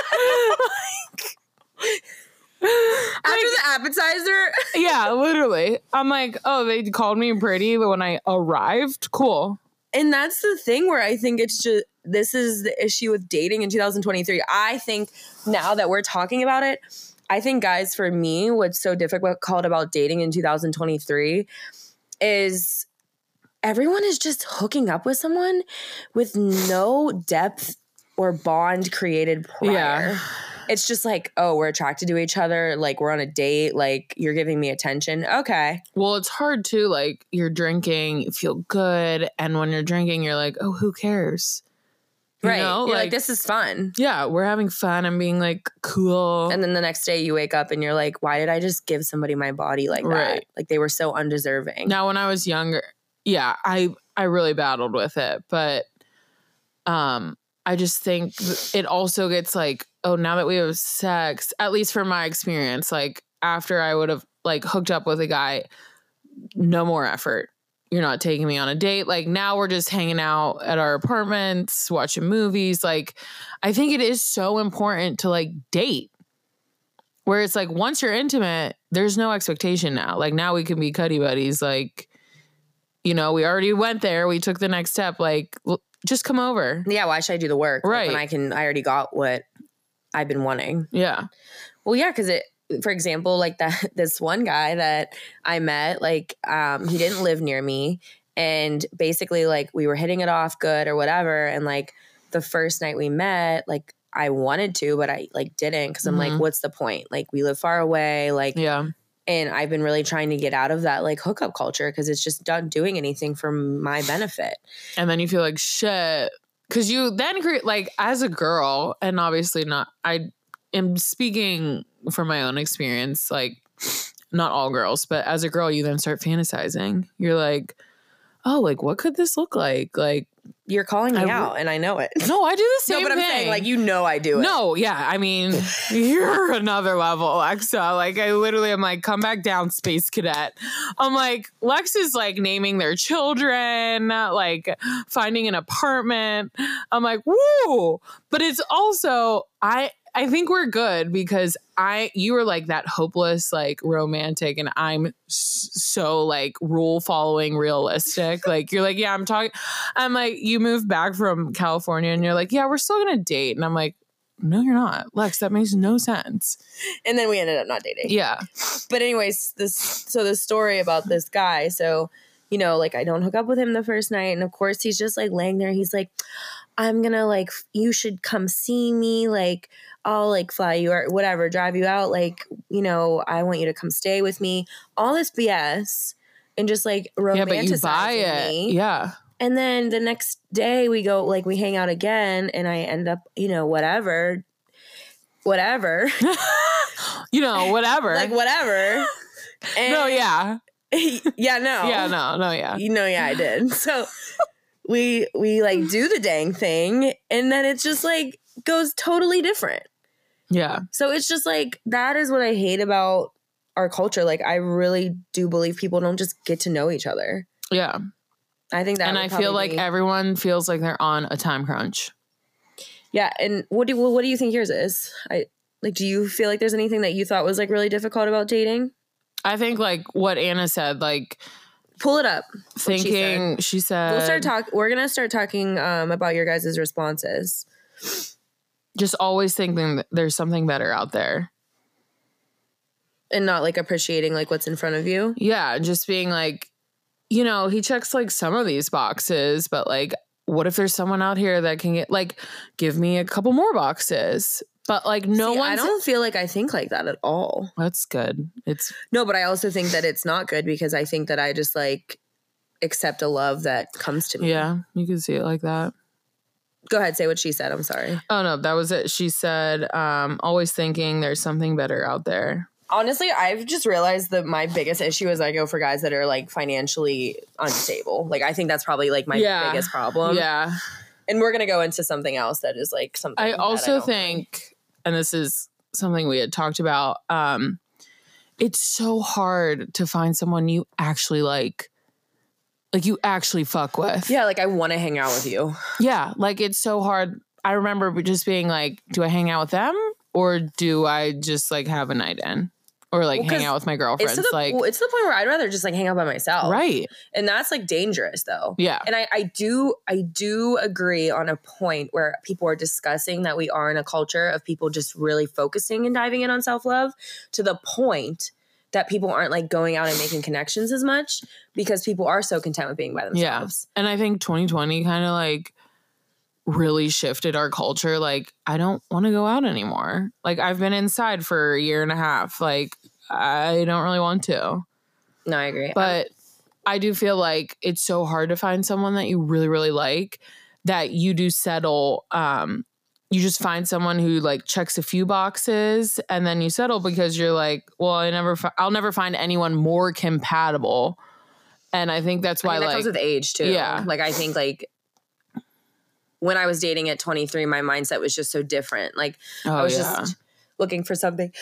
After the appetizer. Yeah, literally. I'm like, oh, they called me pretty when I arrived. Cool. And that's the thing where I think it's just, this is the issue with dating in 2023. I think now that we're talking about it, I think, guys, for me, what's so difficult about dating in 2023 is everyone is just hooking up with someone with no depth or bond created prior. Yeah. It's just like, oh, we're attracted to each other. Like, we're on a date. Like, you're giving me attention. Okay. Well, it's hard, too. Like, you're drinking, you feel good. And when you're drinking, you're like, oh, who cares? You right. Know? You're like, this is fun. Yeah, we're having fun. I'm being, like, cool. And then the next day you wake up and you're like, why did I just give somebody my body like right. that? Like, they were so undeserving. Now, when I was younger, yeah, I really battled with it. But I just think it also gets, like, oh, now that we have sex, at least from my experience, like after I would have like hooked up with a guy, no more effort. You're not taking me on a date. Like now we're just hanging out at our apartments, watching movies. Like I think it is so important to like date where it's like once you're intimate, there's no expectation now. Like now we can be cuddy buddies. Like, you know, we already went there. We took the next step. Like just come over. Yeah. Why should I do the work? Right. Like, when I already got what I've been wanting. Yeah. Well, yeah, because it, for example, like that, this one guy that I met, like, he didn't live near me. And basically, like, we were hitting it off good or whatever. And, like, the first night we met, like, I wanted to, but I, like, didn't because I'm like, what's the point? Like, we live far away. Like, yeah. And I've been really trying to get out of that, like, hookup culture because it's just not doing anything for my benefit. And then you feel like shit. Because you then create, like, as a girl, and obviously not, I am speaking from my own experience, like, not all girls, but as a girl, you then start fantasizing. You're like, oh, like, what could this look like? Like, you're calling me out, and I know it. No, I do the same thing. No, but I'm saying, like, you know I do it. No, yeah, I mean, you're another level, Lexa. Like, I literally am like, come back down, space cadet. I'm like, Lex is, like, naming their children, like, finding an apartment. I'm like, woo! But it's also, I think we're good because you were like that hopeless, like romantic, and I'm so like rule following realistic. Like you're like, yeah, I'm talking. I'm like, you moved back from California and you're like, yeah, we're still going to date. And I'm like, no, you're not, Lex. That makes no sense. And then we ended up not dating. Yeah. But anyways, so the story about this guy. So, you know, like I don't hook up with him the first night. And of course he's just like laying there. He's like, I'm going to like, you should come see me. Like, I'll like fly you or whatever, drive you out. Like, you know, I want you to come stay with me. All this BS and just like romanticizing yeah, but you buy it. Me. Yeah. And then the next day we go, like we hang out again and I end up, you know, whatever, you know, whatever, like whatever. And no. Yeah. Yeah. No. Yeah. No, no. Yeah. You know, yeah, I did. So we like do the dang thing and then it's just like, goes totally different. Yeah. So it's just like, that is what I hate about our culture. Like, I really do believe people don't just get to know each other. Yeah. I think that. And I feel like everyone feels like they're on a time crunch. Yeah. And what do you think yours is? Do you feel like there's anything that you thought was like really difficult about dating? I think like what Anna said, like, pull it up. Thinking she said, we're going to start talking about your guys' responses. Just always thinking that there's something better out there and not like appreciating like what's in front of you. Yeah. Just being like, you know, he checks like some of these boxes, but like, what if there's someone out here that can get like, give me a couple more boxes? But like, no one. I don't feel like I think like that at all. That's good. It's no, but I also think that it's not good because I think that I just like accept a love that comes to me. Yeah, you can see it like that. Go ahead, say what she said. I'm sorry. Oh no, that was it. She said, always thinking there's something better out there. Honestly, I've just realized that my biggest issue is I go for guys that are like financially unstable. Like I think that's probably like my biggest problem. Yeah. And we're going to go into something else that is like something. I also think, and this is something we had talked about, it's so hard to find someone you actually like you actually fuck with. Yeah, like I want to hang out with you. Yeah, like it's so hard. I remember just being like, do I hang out with them? Or do I just, like, have a night in? Or, like, hang out with my girlfriends? It's to the point where I'd rather just, like, hang out by myself. Right. And that's, like, dangerous, though. Yeah. And I do agree on a point where people are discussing that we are in a culture of people just really focusing and diving in on self-love to the point that people aren't, like, going out and making connections as much because people are so content with being by themselves. Yeah. And I think 2020 kind of, like, really shifted our culture. Like, I don't want to go out anymore. Like, I've been inside for a year and a half. Like, I don't really want to. No, I agree. But I do feel like it's so hard to find someone that you really, really like that you do settle. You just find someone who like checks a few boxes and then you settle because you're like, well, I'll never find anyone more compatible. And I think that's why that comes with age too. Yeah. Like, I think like, when I was dating at 23, my mindset was just so different. Like, I was just looking for something.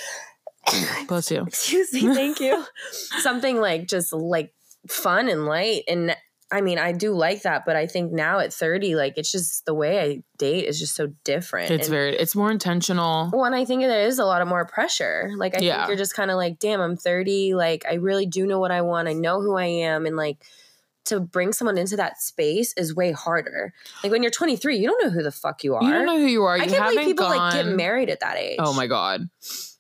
Bless you. Excuse me. Thank you. Something like just like fun and light. And I mean, I do like that, but I think now at 30, like it's just the way I date is just so different. It's more intentional. Well, and I think there is a lot of more pressure. Like, I think you're just kind of like, damn, I'm 30. Like, I really do know what I want. I know who I am. And like, to bring someone into that space is way harder. Like when you're 23, you don't know who the fuck you are. You don't know who you are. I can't believe people like get married at that age. Oh my God.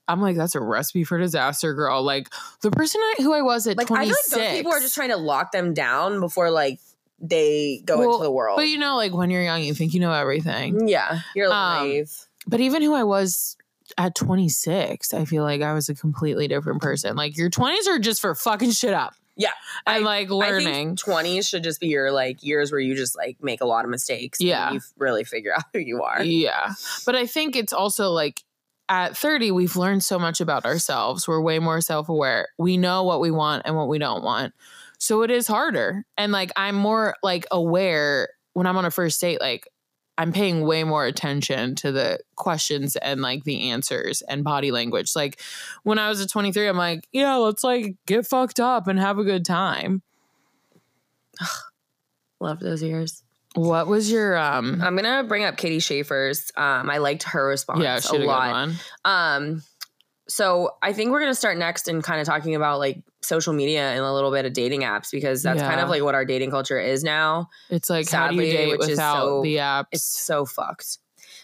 I'm like, that's a recipe for disaster, girl. Like the person who I was at like, 26. I feel like those people are just trying to lock them down before like they go into the world. But you know, like when you're young, you think you know everything. Yeah. You're naive. But even who I was at 26, I feel like I was a completely different person. Like your 20s are just for fucking shit up. Yeah. And like learning. I think 20s should just be your like years where you just like make a lot of mistakes. Yeah. And you really figure out who you are. Yeah. But I think it's also like at 30, we've learned so much about ourselves. We're way more self-aware. We know what we want and what we don't want. So it is harder. And like, I'm more like aware when I'm on a first date, like I'm paying way more attention to the questions and like the answers and body language. Like when I was at 23, I'm like, yeah, let's like get fucked up and have a good time. Love those ears. What was your, I'm going to bring up Katie Schaefer's. I liked her response a lot. So I think we're going to start next and kind of talking about like social media and a little bit of dating apps because that's kind of like what our dating culture is now. It's like, sadly, how do you date without the apps? It's so fucked.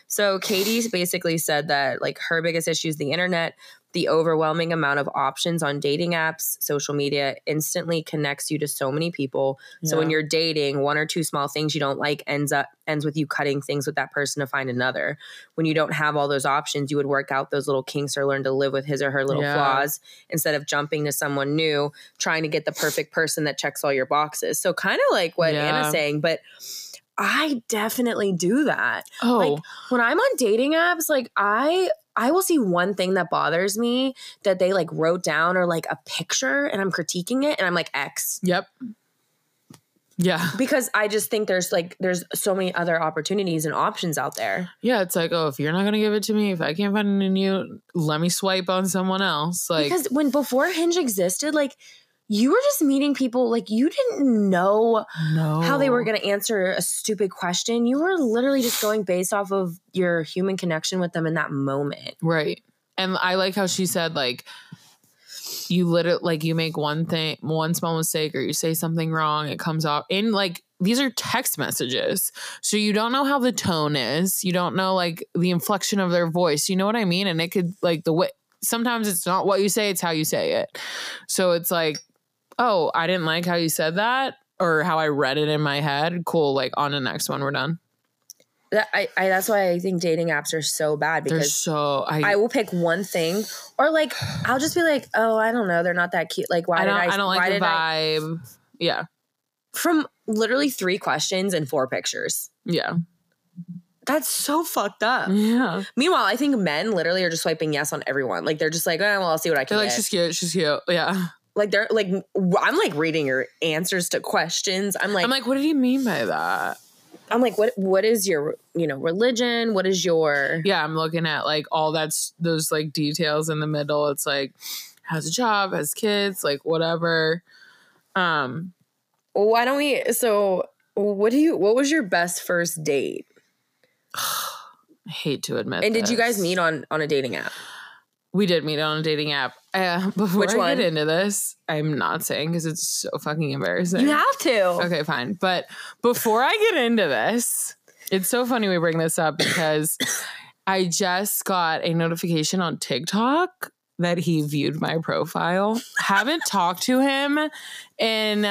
So Katie basically said that like her biggest issue is the internet. The overwhelming amount of options on dating apps, social media instantly connects you to so many people. Yeah. So when you're dating, one or two small things you don't like ends with you cutting things with that person to find another. When you don't have all those options, you would work out those little kinks or learn to live with his or her little flaws instead of jumping to someone new, trying to get the perfect person that checks all your boxes. So kind of like what Anna's saying, but I definitely do that. Oh. Like when I'm on dating apps, like I will see one thing that bothers me that they like wrote down or like a picture and I'm critiquing it and I'm like X. Yep. Yeah. Because I just think there's so many other opportunities and options out there. Yeah. It's like, oh, if you're not going to give it to me, if I can't find it in you, let me swipe on someone else. Like, because before Hinge existed, like you were just meeting people like you didn't know how they were going to answer a stupid question. You were literally just going based off of your human connection with them in that moment. Right. And I like how she said, like, you literally, like, you make one small mistake or you say something wrong, it comes off. And, like, these are text messages. So you don't know how the tone is. You don't know, like, the inflection of their voice. You know what I mean? And it could, like, sometimes it's not what you say, it's how you say it. So it's like, oh, I didn't like how you said that or how I read it in my head. Cool. Like, on to the next one. We're done. That's why I think dating apps are so bad, because I will pick one thing, or like I'll just be like, oh, I don't know, they're not that cute. Like, why did I not like the vibe? Yeah. From literally 3 questions and 4 pictures. Yeah. That's so fucked up. Yeah. Meanwhile, I think men literally are just swiping yes on everyone. Like, they're just like, oh, well, I'll see what I can. They're like, get. She's cute. She's cute. Yeah. Like, they're like, I'm like reading your answers to questions. I'm like, what do you mean by that? I'm like, what is your, religion? What is your... Yeah, I'm looking at, like, all those, like, details in the middle. It's, like, has a job, has kids, like, whatever. Why don't we... So, what was your best first date? I hate to admit that. And did you guys meet on a dating app? We did meet on a dating app. Before I get into this, I'm not saying because it's so fucking embarrassing. You have to. Okay, fine. But before I get into this, it's so funny we bring this up because I just got a notification on TikTok that he viewed my profile. Haven't talked to him in...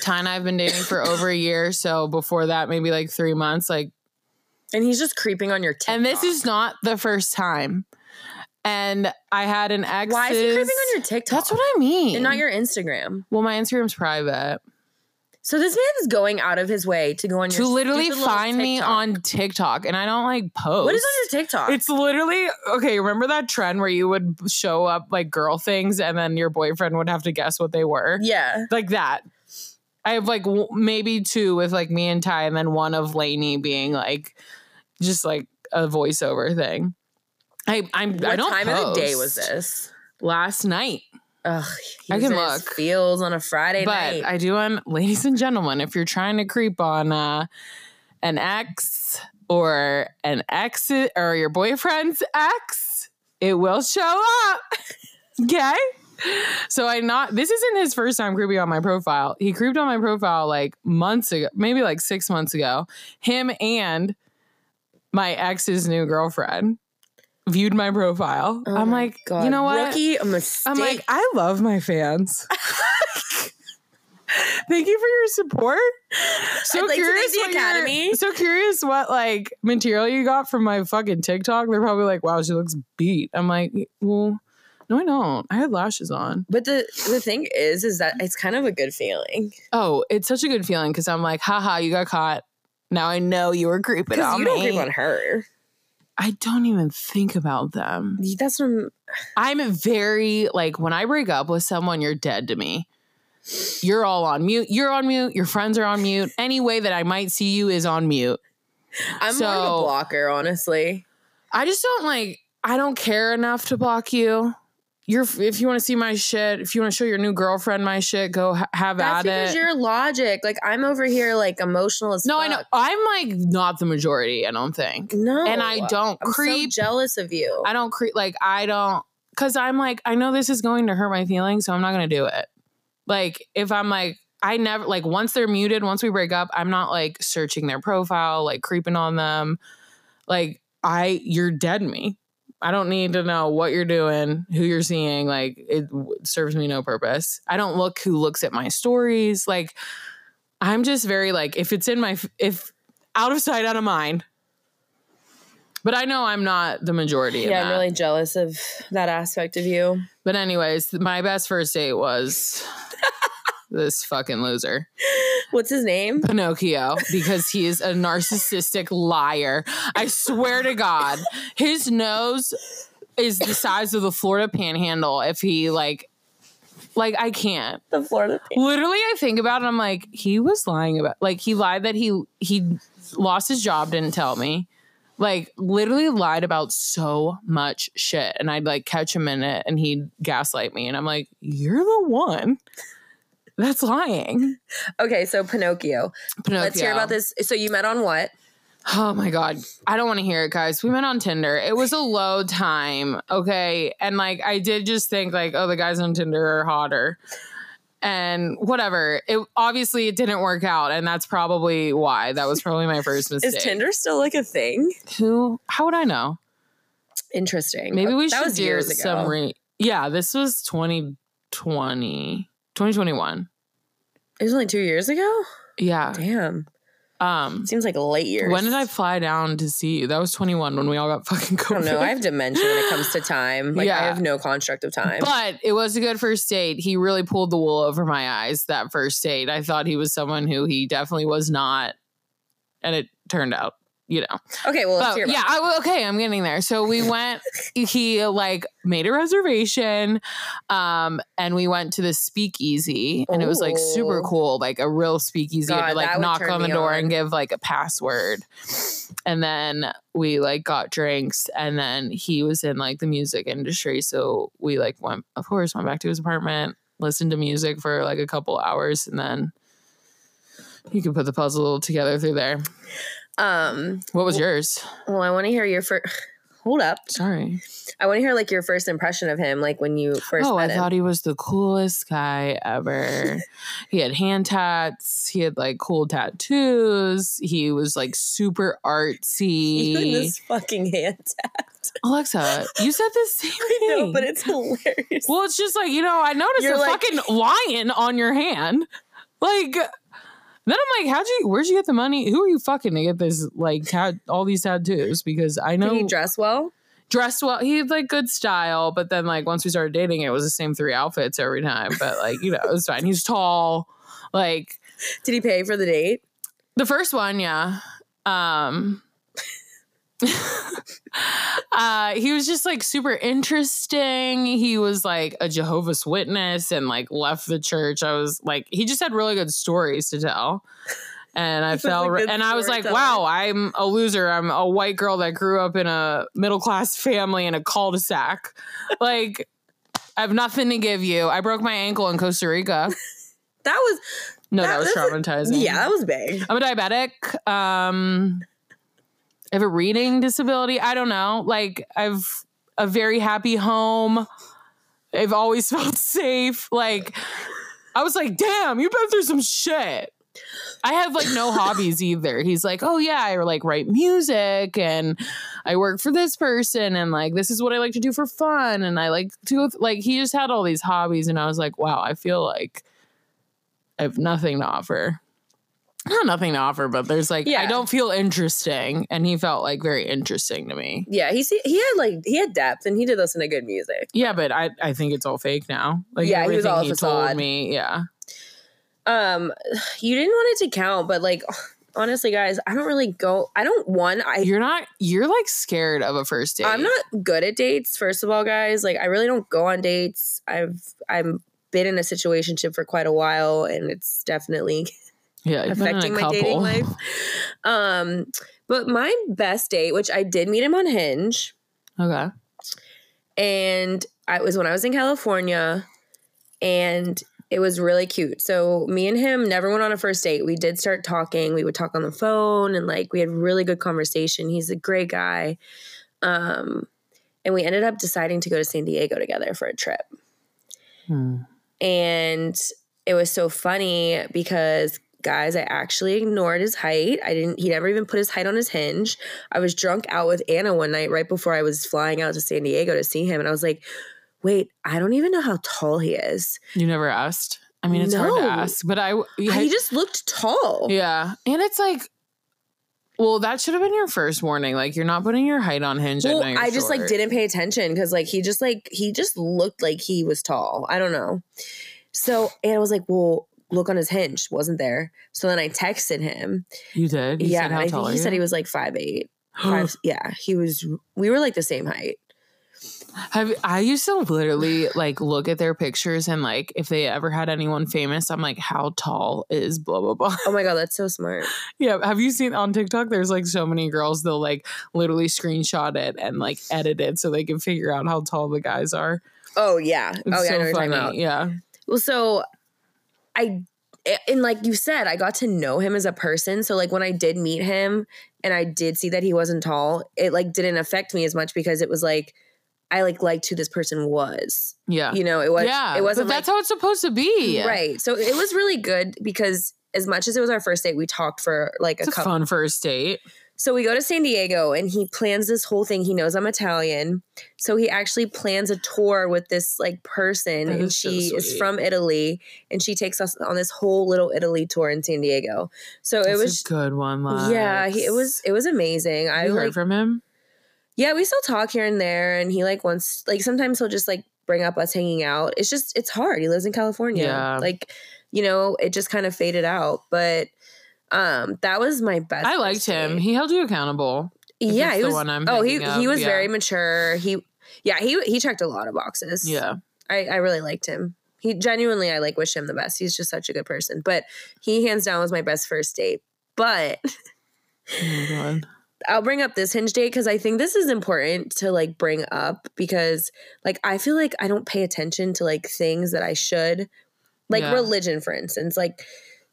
Ty and I have been dating for over a year. So before that, maybe like 3 months. And he's just creeping on your TikTok. And this is not the first time. And I had an ex. Why is he creeping on your TikTok? That's what I mean. And not your Instagram. Well, my Instagram's private. So this man's going out of his way to go on your TikTok. To literally find me on TikTok. And I don't like post. What is on your TikTok? It's literally, okay, remember that trend where you would show up like girl things and then your boyfriend would have to guess what they were? Yeah. Like that. I have like maybe 2 with like me and Ty, and then one of Lainey being like just like a voiceover thing. I don't post. What time of the day was this? Last night. Ugh, I can look. Feels on a Friday night. But I do. Ladies and gentlemen, if you're trying to creep on an ex or an ex or your boyfriend's ex, it will show up. Okay. So this isn't his first time creeping on my profile. He creeped on my profile like months ago, maybe like 6 months ago. Him and my ex's new girlfriend viewed my profile. Oh, I'm like, God. You know what? Rookie mistake. I'm like, I love my fans. Thank you for your support. So curious what like material you got from my fucking TikTok. They're probably like, wow, she looks beat. I'm like, well. No, I don't. I had lashes on. But the thing is that it's kind of a good feeling. Oh, it's such a good feeling because I'm like, haha, you got caught. Now I know you were creeping on me. You don't creep on her. I don't even think about them. That's when... I'm very, like, when I break up with someone, you're dead to me. You're all on mute. You're on mute. Your friends are on mute. Any way that I might see you is on mute. I'm more of a blocker, honestly. I just don't, like, I don't care enough to block you. If you want to see my shit, if you want to show your new girlfriend my shit, go have at it. That's because your logic. Like, I'm over here, like, emotional as fuck. No, I know. I'm, like, not the majority, I don't think. No. And I don't creep. I'm so jealous of you. I don't creep. Like, I don't. Because I'm, like, I know this is going to hurt my feelings, so I'm not going to do it. Like, if I'm, like, I never, like, once they're muted, once we break up, I'm not, like, searching their profile, like, creeping on them. Like, you're dead to me. I don't need to know what you're doing, who you're seeing. Like, it serves me no purpose. I don't look who looks at my stories. Like, I'm just very, like, if out of sight, out of mind. But I know I'm not the majority of that. Yeah, I'm really jealous of that aspect of you. But anyways, my best first date was this fucking loser. What's his name? Pinocchio, because he is a narcissistic liar. I swear to God, his nose is the size of the Florida Panhandle. If he like I can't. The Florida Panhandle. Literally, I think about it. I'm like, he was lying about. Like, he lied that he lost his job, didn't tell me. Like, literally lied about so much shit. And I'd like catch him in it, and he'd gaslight me, and I'm like, you're the one. That's lying. Okay, so Pinocchio. Let's hear about this. So you met on what? Oh, my God. I don't want to hear it, guys. We met on Tinder. It was a low time, okay? And, like, I did just think, like, oh, the guys on Tinder are hotter. And whatever. It didn't work out, and that's probably why. That was probably my first mistake. Is Tinder still, like, a thing? How would I know? Interesting. Maybe we should do some... Yeah, this was 2020. 2021. It was only 2 years ago? Yeah. Damn. Seems like late years. When did I fly down to see you? That was 21 when we all got fucking COVID. I don't know. I have dementia when it comes to time. Like, yeah. I have no construct of time. But it was a good first date. He really pulled the wool over my eyes that first date. I thought he was someone who he definitely was not. And it turned out, you know. Okay, well, let's hear about it. Yeah, okay, I'm getting there. So we went, he like made a reservation and we went to the speakeasy and it was like super cool, like a real speakeasy. God, to like knock on the door and give like a password. And then we like got drinks and then he was in like the music industry. So we like went, of course, went back to his apartment, listened to music for like a couple hours and then you can put the puzzle together through there. What was yours? Well, I want to hear your first. Hold up. Sorry. I want to hear like your first impression of him, like when you first met him. Oh, I thought he was the coolest guy ever. He had hand tats. He had like cool tattoos. He was like super artsy. Even this fucking hand tat. Alexa, you said the same thing. I know, but it's hilarious. Well, it's just like, you know, I noticed a fucking lion on your hand. Like... Then I'm like, where'd you get the money? Who are you fucking to get this, like, all these tattoos? Because I know. Did he dress well? Dressed well. He had, like, good style. But then, like, once we started dating, it was the same three outfits every time. But, like, you know, it was fine. He's tall. Like. Did he pay for the date? The first one, yeah. He was just like super interesting. He was like a Jehovah's Witness and like left the church. I was like, he just had really good stories to tell. And I felt and I was like, wow, I'm a loser. I'm a white girl that grew up in a middle class family in a cul-de-sac. Like, I have nothing to give you. I broke my ankle in Costa Rica. That was traumatizing. Yeah, that was big. I'm a diabetic. I have a reading disability. I don't know. Like, I've a very happy home. I've always felt safe. Like, I was like, damn, you've been through some shit. I have, like, no hobbies either. He's like, oh, yeah, I, like, write music, and I work for this person, and, like, this is what I like to do for fun, and I like to, like, he just had all these hobbies, and I was like, wow, I feel like I have nothing to offer. Not nothing to offer, but there's like, yeah. I don't feel interesting. And he felt like very interesting to me. Yeah, he had depth and he did listen to good music. Yeah, but I think it's all fake now. Like, yeah, he was all facade. Told me, yeah. You didn't want it to count, but like, honestly, guys, I don't really go. I don't want. You're like scared of a first date. I'm not good at dates. First of all, guys, like I really don't go on dates. I'm been in a situationship for quite a while, and it's definitely. Yeah, affecting my dating life. But my best date, which I did meet him on Hinge. Okay. And it was when I was in California, and it was really cute. So me and him never went on a first date. We did start talking. We would talk on the phone, and like we had really good conversation. He's a great guy. And we ended up deciding to go to San Diego together for a trip. Hmm. And it was so funny because – guys, I actually ignored his height. He never even put his height on his Hinge. I was drunk out with Anna one night right before I was flying out to San Diego to see him. And I was like, wait, I don't even know how tall he is. You never asked? I mean, it's hard to ask, but he just looked tall. Yeah. And it's like, well, that should have been your first warning. Like, you're not putting your height on Hinge. Well, I just short. Like didn't pay attention because like he just looked like he was tall. I don't know. So Anna was like, well, look on his Hinge, wasn't there. So then I texted him. You did? You yeah. Said how I think he said he was like 5'8". Yeah. He was, we were like the same height. I used to literally like look at their pictures and like if they ever had anyone famous, I'm like, how tall is blah, blah, blah. Oh my God, that's so smart. Yeah. Have you seen on TikTok? There's like so many girls, they'll like literally screenshot it and like edit it so they can figure out how tall the guys are. Oh yeah. It's oh yeah. So I know what you're talking about. Yeah. Well, so and like you said, I got to know him as a person. So like when I did meet him and I did see that he wasn't tall, it like didn't affect me as much because it was like, I like liked who this person was. Yeah. You know, it was, yeah, it wasn't but that's like, how it's supposed to be. Right. So it was really good because as much as it was our first date, we talked for like a couple. It's a fun first date. So we go to San Diego and he plans this whole thing. He knows I'm Italian. So he actually plans a tour with this like person and she is from Italy and she takes us on this whole little Italy tour in San Diego. So it was a good one, Lex. Yeah, it was amazing. I heard from him. Yeah, we still talk here and there and he like wants like sometimes he'll just like bring up us hanging out. It's just it's hard. He lives in California. Yeah. Like, you know, it just kind of faded out, but that was my best. I liked him. He held you accountable. Yeah, he was. He was very mature. He checked a lot of boxes. Yeah, I really liked him. He genuinely, I like wish him the best. He's just such a good person. But he hands down was my best first date. But oh my God. I'll bring up this Hinge date because I think this is important to like bring up because like I feel like I don't pay attention to like things that I should, like religion, for instance, like.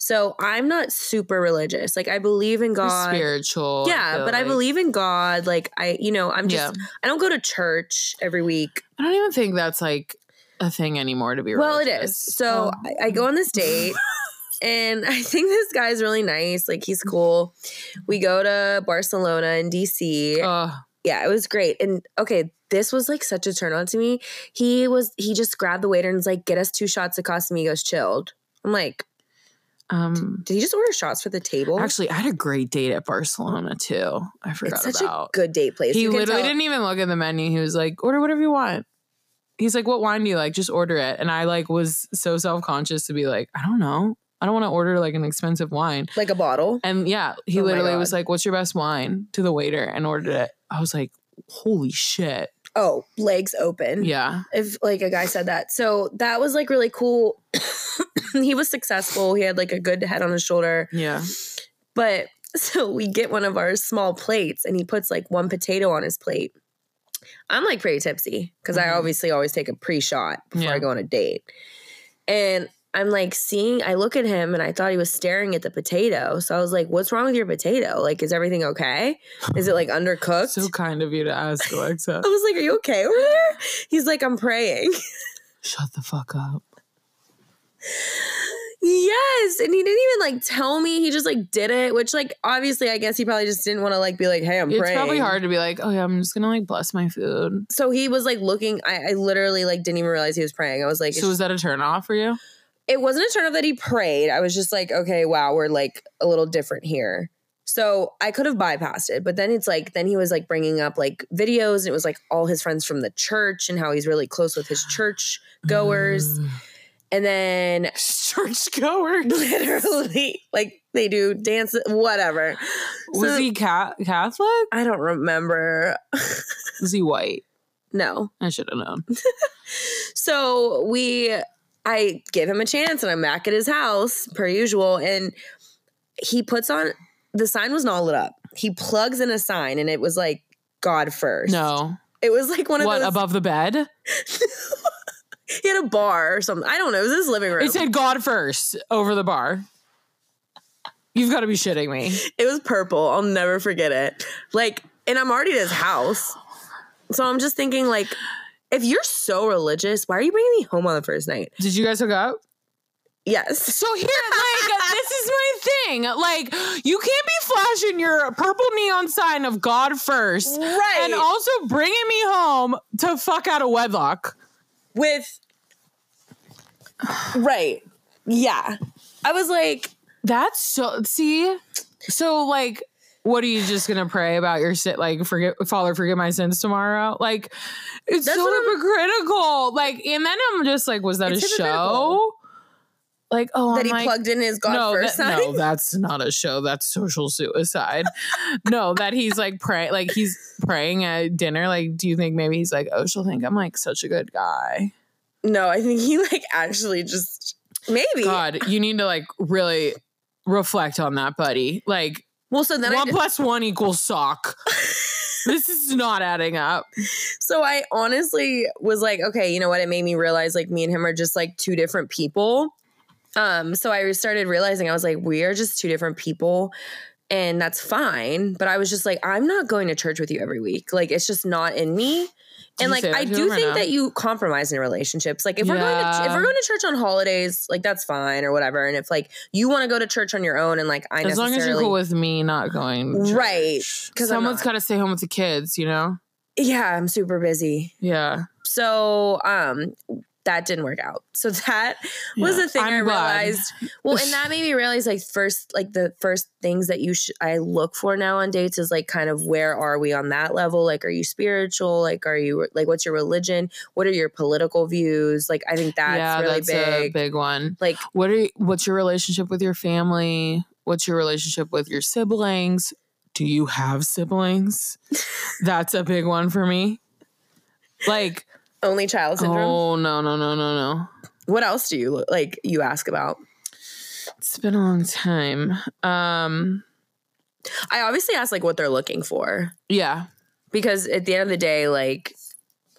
So I'm not super religious. Like I believe in God. You're spiritual. Yeah, but I believe in God. Like I don't go to church every week. I don't even think that's like a thing anymore to be religious. Well, it is. So I go on this date and I think this guy's really nice. Like he's cool. We go to Barcelona in DC. Yeah, it was great. And okay, this was like such a turn on to me. He just grabbed the waiter and was like, "Get us 2 shots of Casamigos chilled." I'm like, did he just order shots for the table? Actually, I had a great date at Barcelona too. I forgot about. It's such a good date place. He literally didn't even look at the menu. He was like, "Order whatever you want." He's like, "What wine do you like? Just order it." And I like was so self-conscious to be like, "I don't know. I don't want to order like an expensive wine, like a bottle." And yeah, he literally was like, "What's your best wine?" to the waiter and ordered it. I was like, "Holy shit!" Oh, legs open. Yeah. If like a guy said that. So that was like really cool. He was successful. He had like a good head on his shoulder. Yeah. But so we get one of our small plates and he puts like 1 potato on his plate. I'm like pretty tipsy because I obviously always take a pre-shot before I go on a date. And I'm like I look at him and I thought he was staring at the potato. So I was like, "What's wrong with your potato? Like, is everything okay? Is it like undercooked?" So kind of you to ask, Alexa. I was like, "Are you okay over there?" He's like, "I'm praying." Shut the fuck up. Yes. And he didn't even like tell me. He just like did it, which like obviously I guess he probably just didn't want to like be like, "Hey, I'm praying." It's probably hard to be like, "Oh yeah, I'm just going to like bless my food." So he was like looking. I literally like didn't even realize he was praying. I was like. So was that a turn off for you? It wasn't a turn-off that he prayed. I was just like, okay, wow, we're like a little different here. So I could have bypassed it. But then it's like, then he was like bringing up like videos. And it was like all his friends from the church and how he's really close with his church goers. And then church goers. Literally. Like they do dance, whatever. Was he Catholic? I don't remember. Was he white? No. I should have known. So I give him a chance and I'm back at his house per usual. And he puts on, the sign wasn't all lit up. He plugs in a sign and it was like, "God first." No. It was like one of those. What, above the bed? He had a bar or something. I don't know. It was his living room. It said "God first" over the bar. You've got to be shitting me. It was purple. I'll never forget it. Like, and I'm already at his house. So I'm just thinking like, if you're so religious, why are you bringing me home on the first night? Did you guys hook up? Yes. So here, like, this is my thing. Like, you can't be flashing your purple neon sign of "God first." Right. And also bringing me home to fuck out of wedlock. With. Right. Yeah. I was like. That's so. See? So, like. What are you just going to pray about your shit? Like, Father, forgive my sins tomorrow. Like, it's that's so hypocritical. Like, and then I'm just like, was that a show? Like, oh, that I'm he like, plugged in his God first sign? No, that's not a show. That's social suicide. No, that he's like praying. Like, he's praying at dinner. Like, do you think maybe he's like, "Oh, she'll think I'm like such a good guy"? No, I think he like actually just maybe. God, you need to like really reflect on that, buddy. Like. Well, so then 1 + 1 equals sock. This is not adding up. So I honestly was like, okay, you know what? It made me realize like me and him are just like 2 different people. So I started realizing I was like, we are just 2 different people. and that's fine. But I was just like, I'm not going to church with you every week. Like, it's just not in me. And like, I do think that you compromise in relationships. Like, if we're going to church on holidays, like that's fine or whatever. And if like you want to go to church on your own, and like I necessarily, as long as you're cool with me not going to church. Right? Because someone's got to stay home with the kids, you know. Yeah, I'm super busy. Yeah. So that didn't work out. So that was the thing I realized. Well, and that made me realize the first things that I look for now on dates is like kind of where are we on that level? Like, are you spiritual? Like, are you like, what's your religion? What are your political views? Like, I think that's a big one. Like, what's your relationship with your family? What's your relationship with your siblings? Do you have siblings? That's a big one for me. Like, only child syndrome? Oh, no. What else do you, like, you ask about? It's been a long time. I obviously ask, like, what they're looking for. Yeah. Because at the end of the day, like,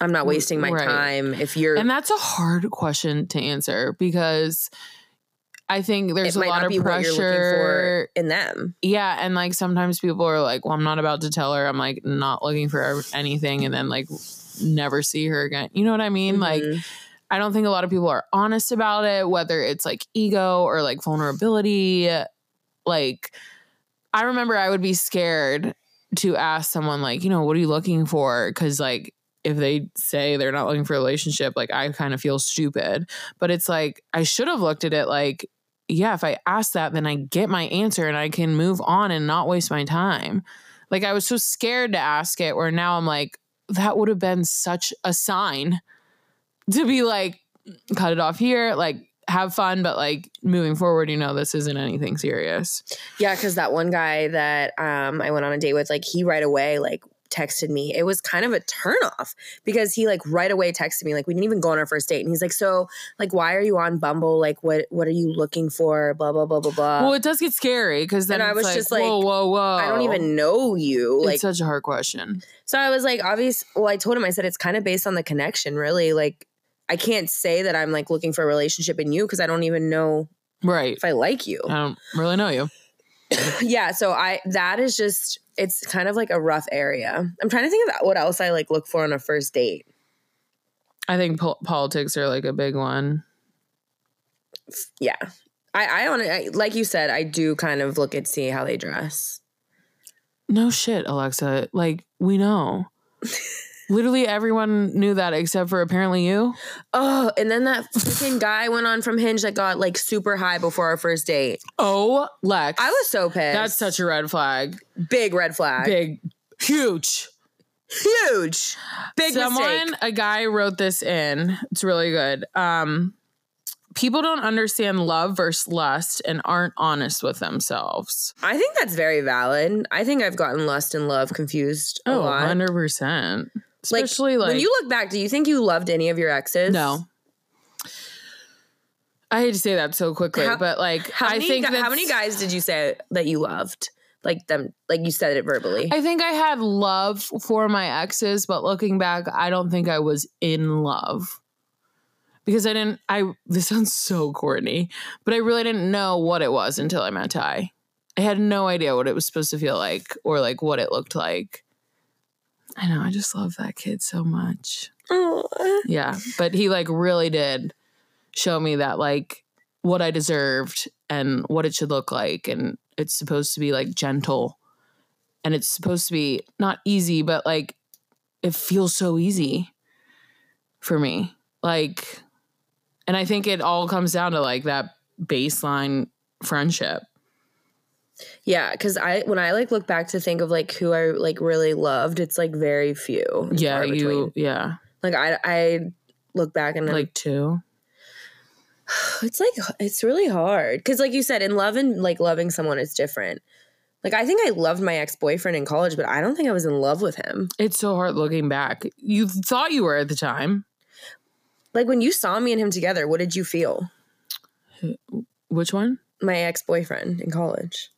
I'm not wasting my time if you're... And that's a hard question to answer because... I think there's a lot of pressure for in them. Yeah. And like sometimes people are like, well, I'm not about to tell her. I'm like not looking for anything. And then like never see her again. You know what I mean? Mm-hmm. Like, I don't think a lot of people are honest about it, whether it's like ego or like vulnerability. Like I remember I would be scared to ask someone like, you know, what are you looking for? 'Cause like, if they say they're not looking for a relationship, like I kind of feel stupid, but it's like, I should have looked at it like, yeah, if I ask that, then I get my answer and I can move on and not waste my time. Like I was so scared to ask it where now I'm like, that would have been such a sign to be like, cut it off here. Like have fun, but like moving forward, you know, this isn't anything serious. Yeah. 'Cause that one guy that I went on a date with, like he right away, like texted me. It was kind of a turnoff because he like right away texted me like we didn't even go on our first date and he's like, so like why are you on Bumble, like what are you looking for, blah blah blah blah blah. Well, it does get scary because then I was like, just like whoa, I don't even know you. It's like such a hard question. So I was like, obvious. Well, I told him, I said it's kind of based on the connection really. Like I can't say that I'm like looking for a relationship in you because I don't even know right if I like you. I don't really know you. Yeah, so that is just, it's kind of like a rough area. I'm trying to think of what else I like look for on a first date. I think politics are like a big one. Yeah. I like you said, I do kind of look at see how they dress. No shit, Alexa. Like, we know. Literally everyone knew that except for apparently you. Oh, and then that freaking guy went on from Hinge that got like super high before our first date. Oh, Lex. I was so pissed. That's such a red flag. Big red flag. Big. Huge. Big mistake. A guy wrote this in. It's really good. People don't understand love versus lust and aren't honest with themselves. I think that's very valid. I think I've gotten lust and love confused a lot. 100%. Especially like when you look back, do you think you loved any of your exes? No. I hate to say that so quickly, but like how many guys did you say that you loved? Like them, like you said it verbally. I think I had love for my exes, but looking back, I don't think I was in love. Because this sounds so Courtney, but I really didn't know what it was until I met Ty. I had no idea what it was supposed to feel like or like what it looked like. I know, I just love that kid so much. Aww. Yeah, but he like really did show me that like what I deserved and what it should look like. And it's supposed to be like gentle and it's supposed to be not easy, but like it feels so easy for me. Like... And I think it all comes down to like that baseline friendship. Yeah, because when I like look back to think of like who I like really loved, it's like very few. Yeah, yeah. Like I look back and like two. It's like it's really hard because like you said, in love and like loving someone is different. Like I think I loved my ex-boyfriend in college, but I don't think I was in love with him. It's so hard looking back. You thought you were at the time. Like, when you saw me and him together, what did you feel? Which one? My ex-boyfriend in college.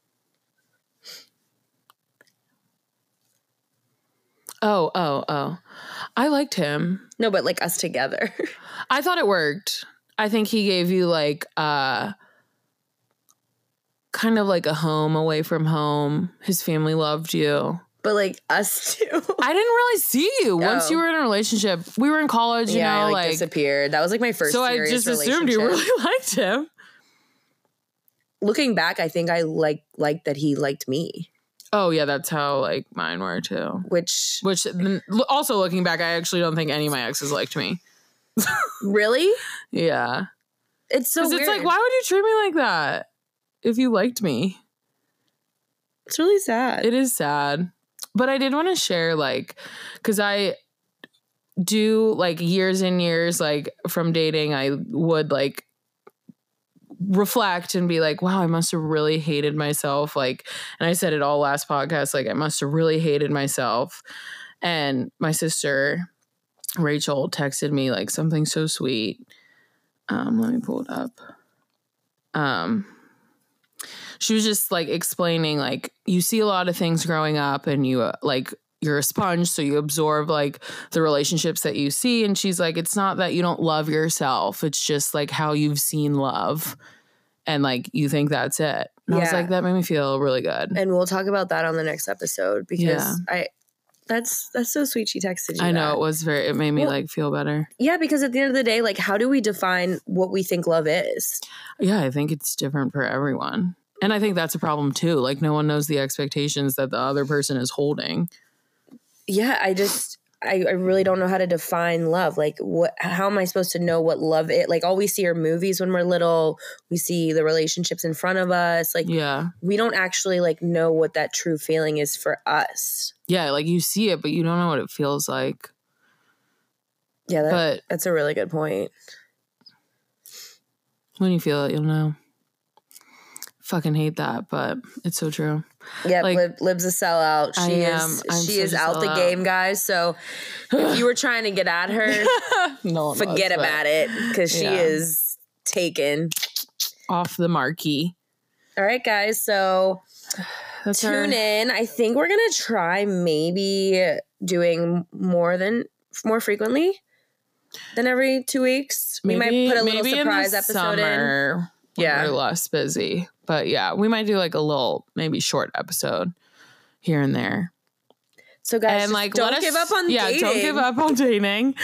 Oh. I liked him. No, but, like, us together. I thought it worked. I think he gave you, like, kind of like a home away from home. His family loved you. But like us too. I didn't really see you once you were in a relationship. We were in college, you know. I disappeared. That was like my first serious relationship. So I just assumed you really liked him. Looking back, I think I liked that he liked me. Oh yeah, that's how like mine were too. Which also looking back, I actually don't think any of my exes liked me. Really? Yeah. It's so weird. It's like, why would you treat me like that if you liked me? It's really sad. It is sad. But I did want to share, like, because I do, like, years and years, like, from dating, I would, like, reflect and be like, wow, I must have really hated myself. Like, and I said it all last podcast, like, I must have really hated myself. And my sister, Rachel, texted me, like, something so sweet. Let me pull it up. She was just, like, explaining, like, you see a lot of things growing up and you, like, you're a sponge, so you absorb, like, the relationships that you see. And she's like, it's not that you don't love yourself. It's just, like, how you've seen love. And, like, you think that's it. And I was like, that made me feel really good. And we'll talk about that on the next episode because that's so sweet she texted you. I know, that. It was very, it made me, like, feel better. Yeah, because at the end of the day, like, how do we define what we think love is? Yeah, I think it's different for everyone. And I think that's a problem, too. Like, no one knows the expectations that the other person is holding. Yeah, I really don't know how to define love. Like, how am I supposed to know what love is? Like, all we see are movies when we're little. We see the relationships in front of us. Like, we don't actually, like, know what that true feeling is for us. Yeah, like, you see it, but you don't know what it feels like. Yeah, that's a really good point. When you feel it, you'll know. Fucking hate that, but it's so true. Yeah, like, Lib's a sellout. She is out the game, guys. So if you were trying to get at her, forget about it because she is taken off the marquee. All right, guys. So tune in. I think we're gonna try maybe doing more frequently than every 2 weeks. We might put a little surprise episode in. Yeah, we're less busy. But yeah, we might do like a little maybe short episode here and there. So guys, and like, don't give up on dating. Yeah, don't give up on dating.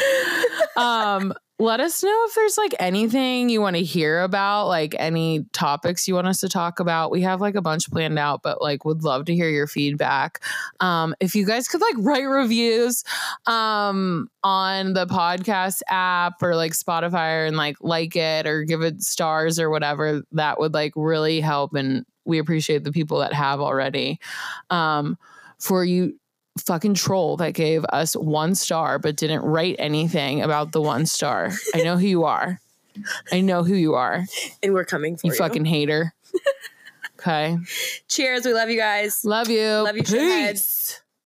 Let us know if there's like anything you want to hear about, like any topics you want us to talk about. We have like a bunch planned out, but like would love to hear your feedback. If you guys could like write reviews on the podcast app or like Spotify and like it or give it stars or whatever, that would like really help. And we appreciate the people that have already. For you fucking troll that gave us 1 star but didn't write anything about the 1 star. I know who you are. And we're coming for you. You fucking hater. Okay. Cheers. We love you guys. Love you. Love you, shitheads.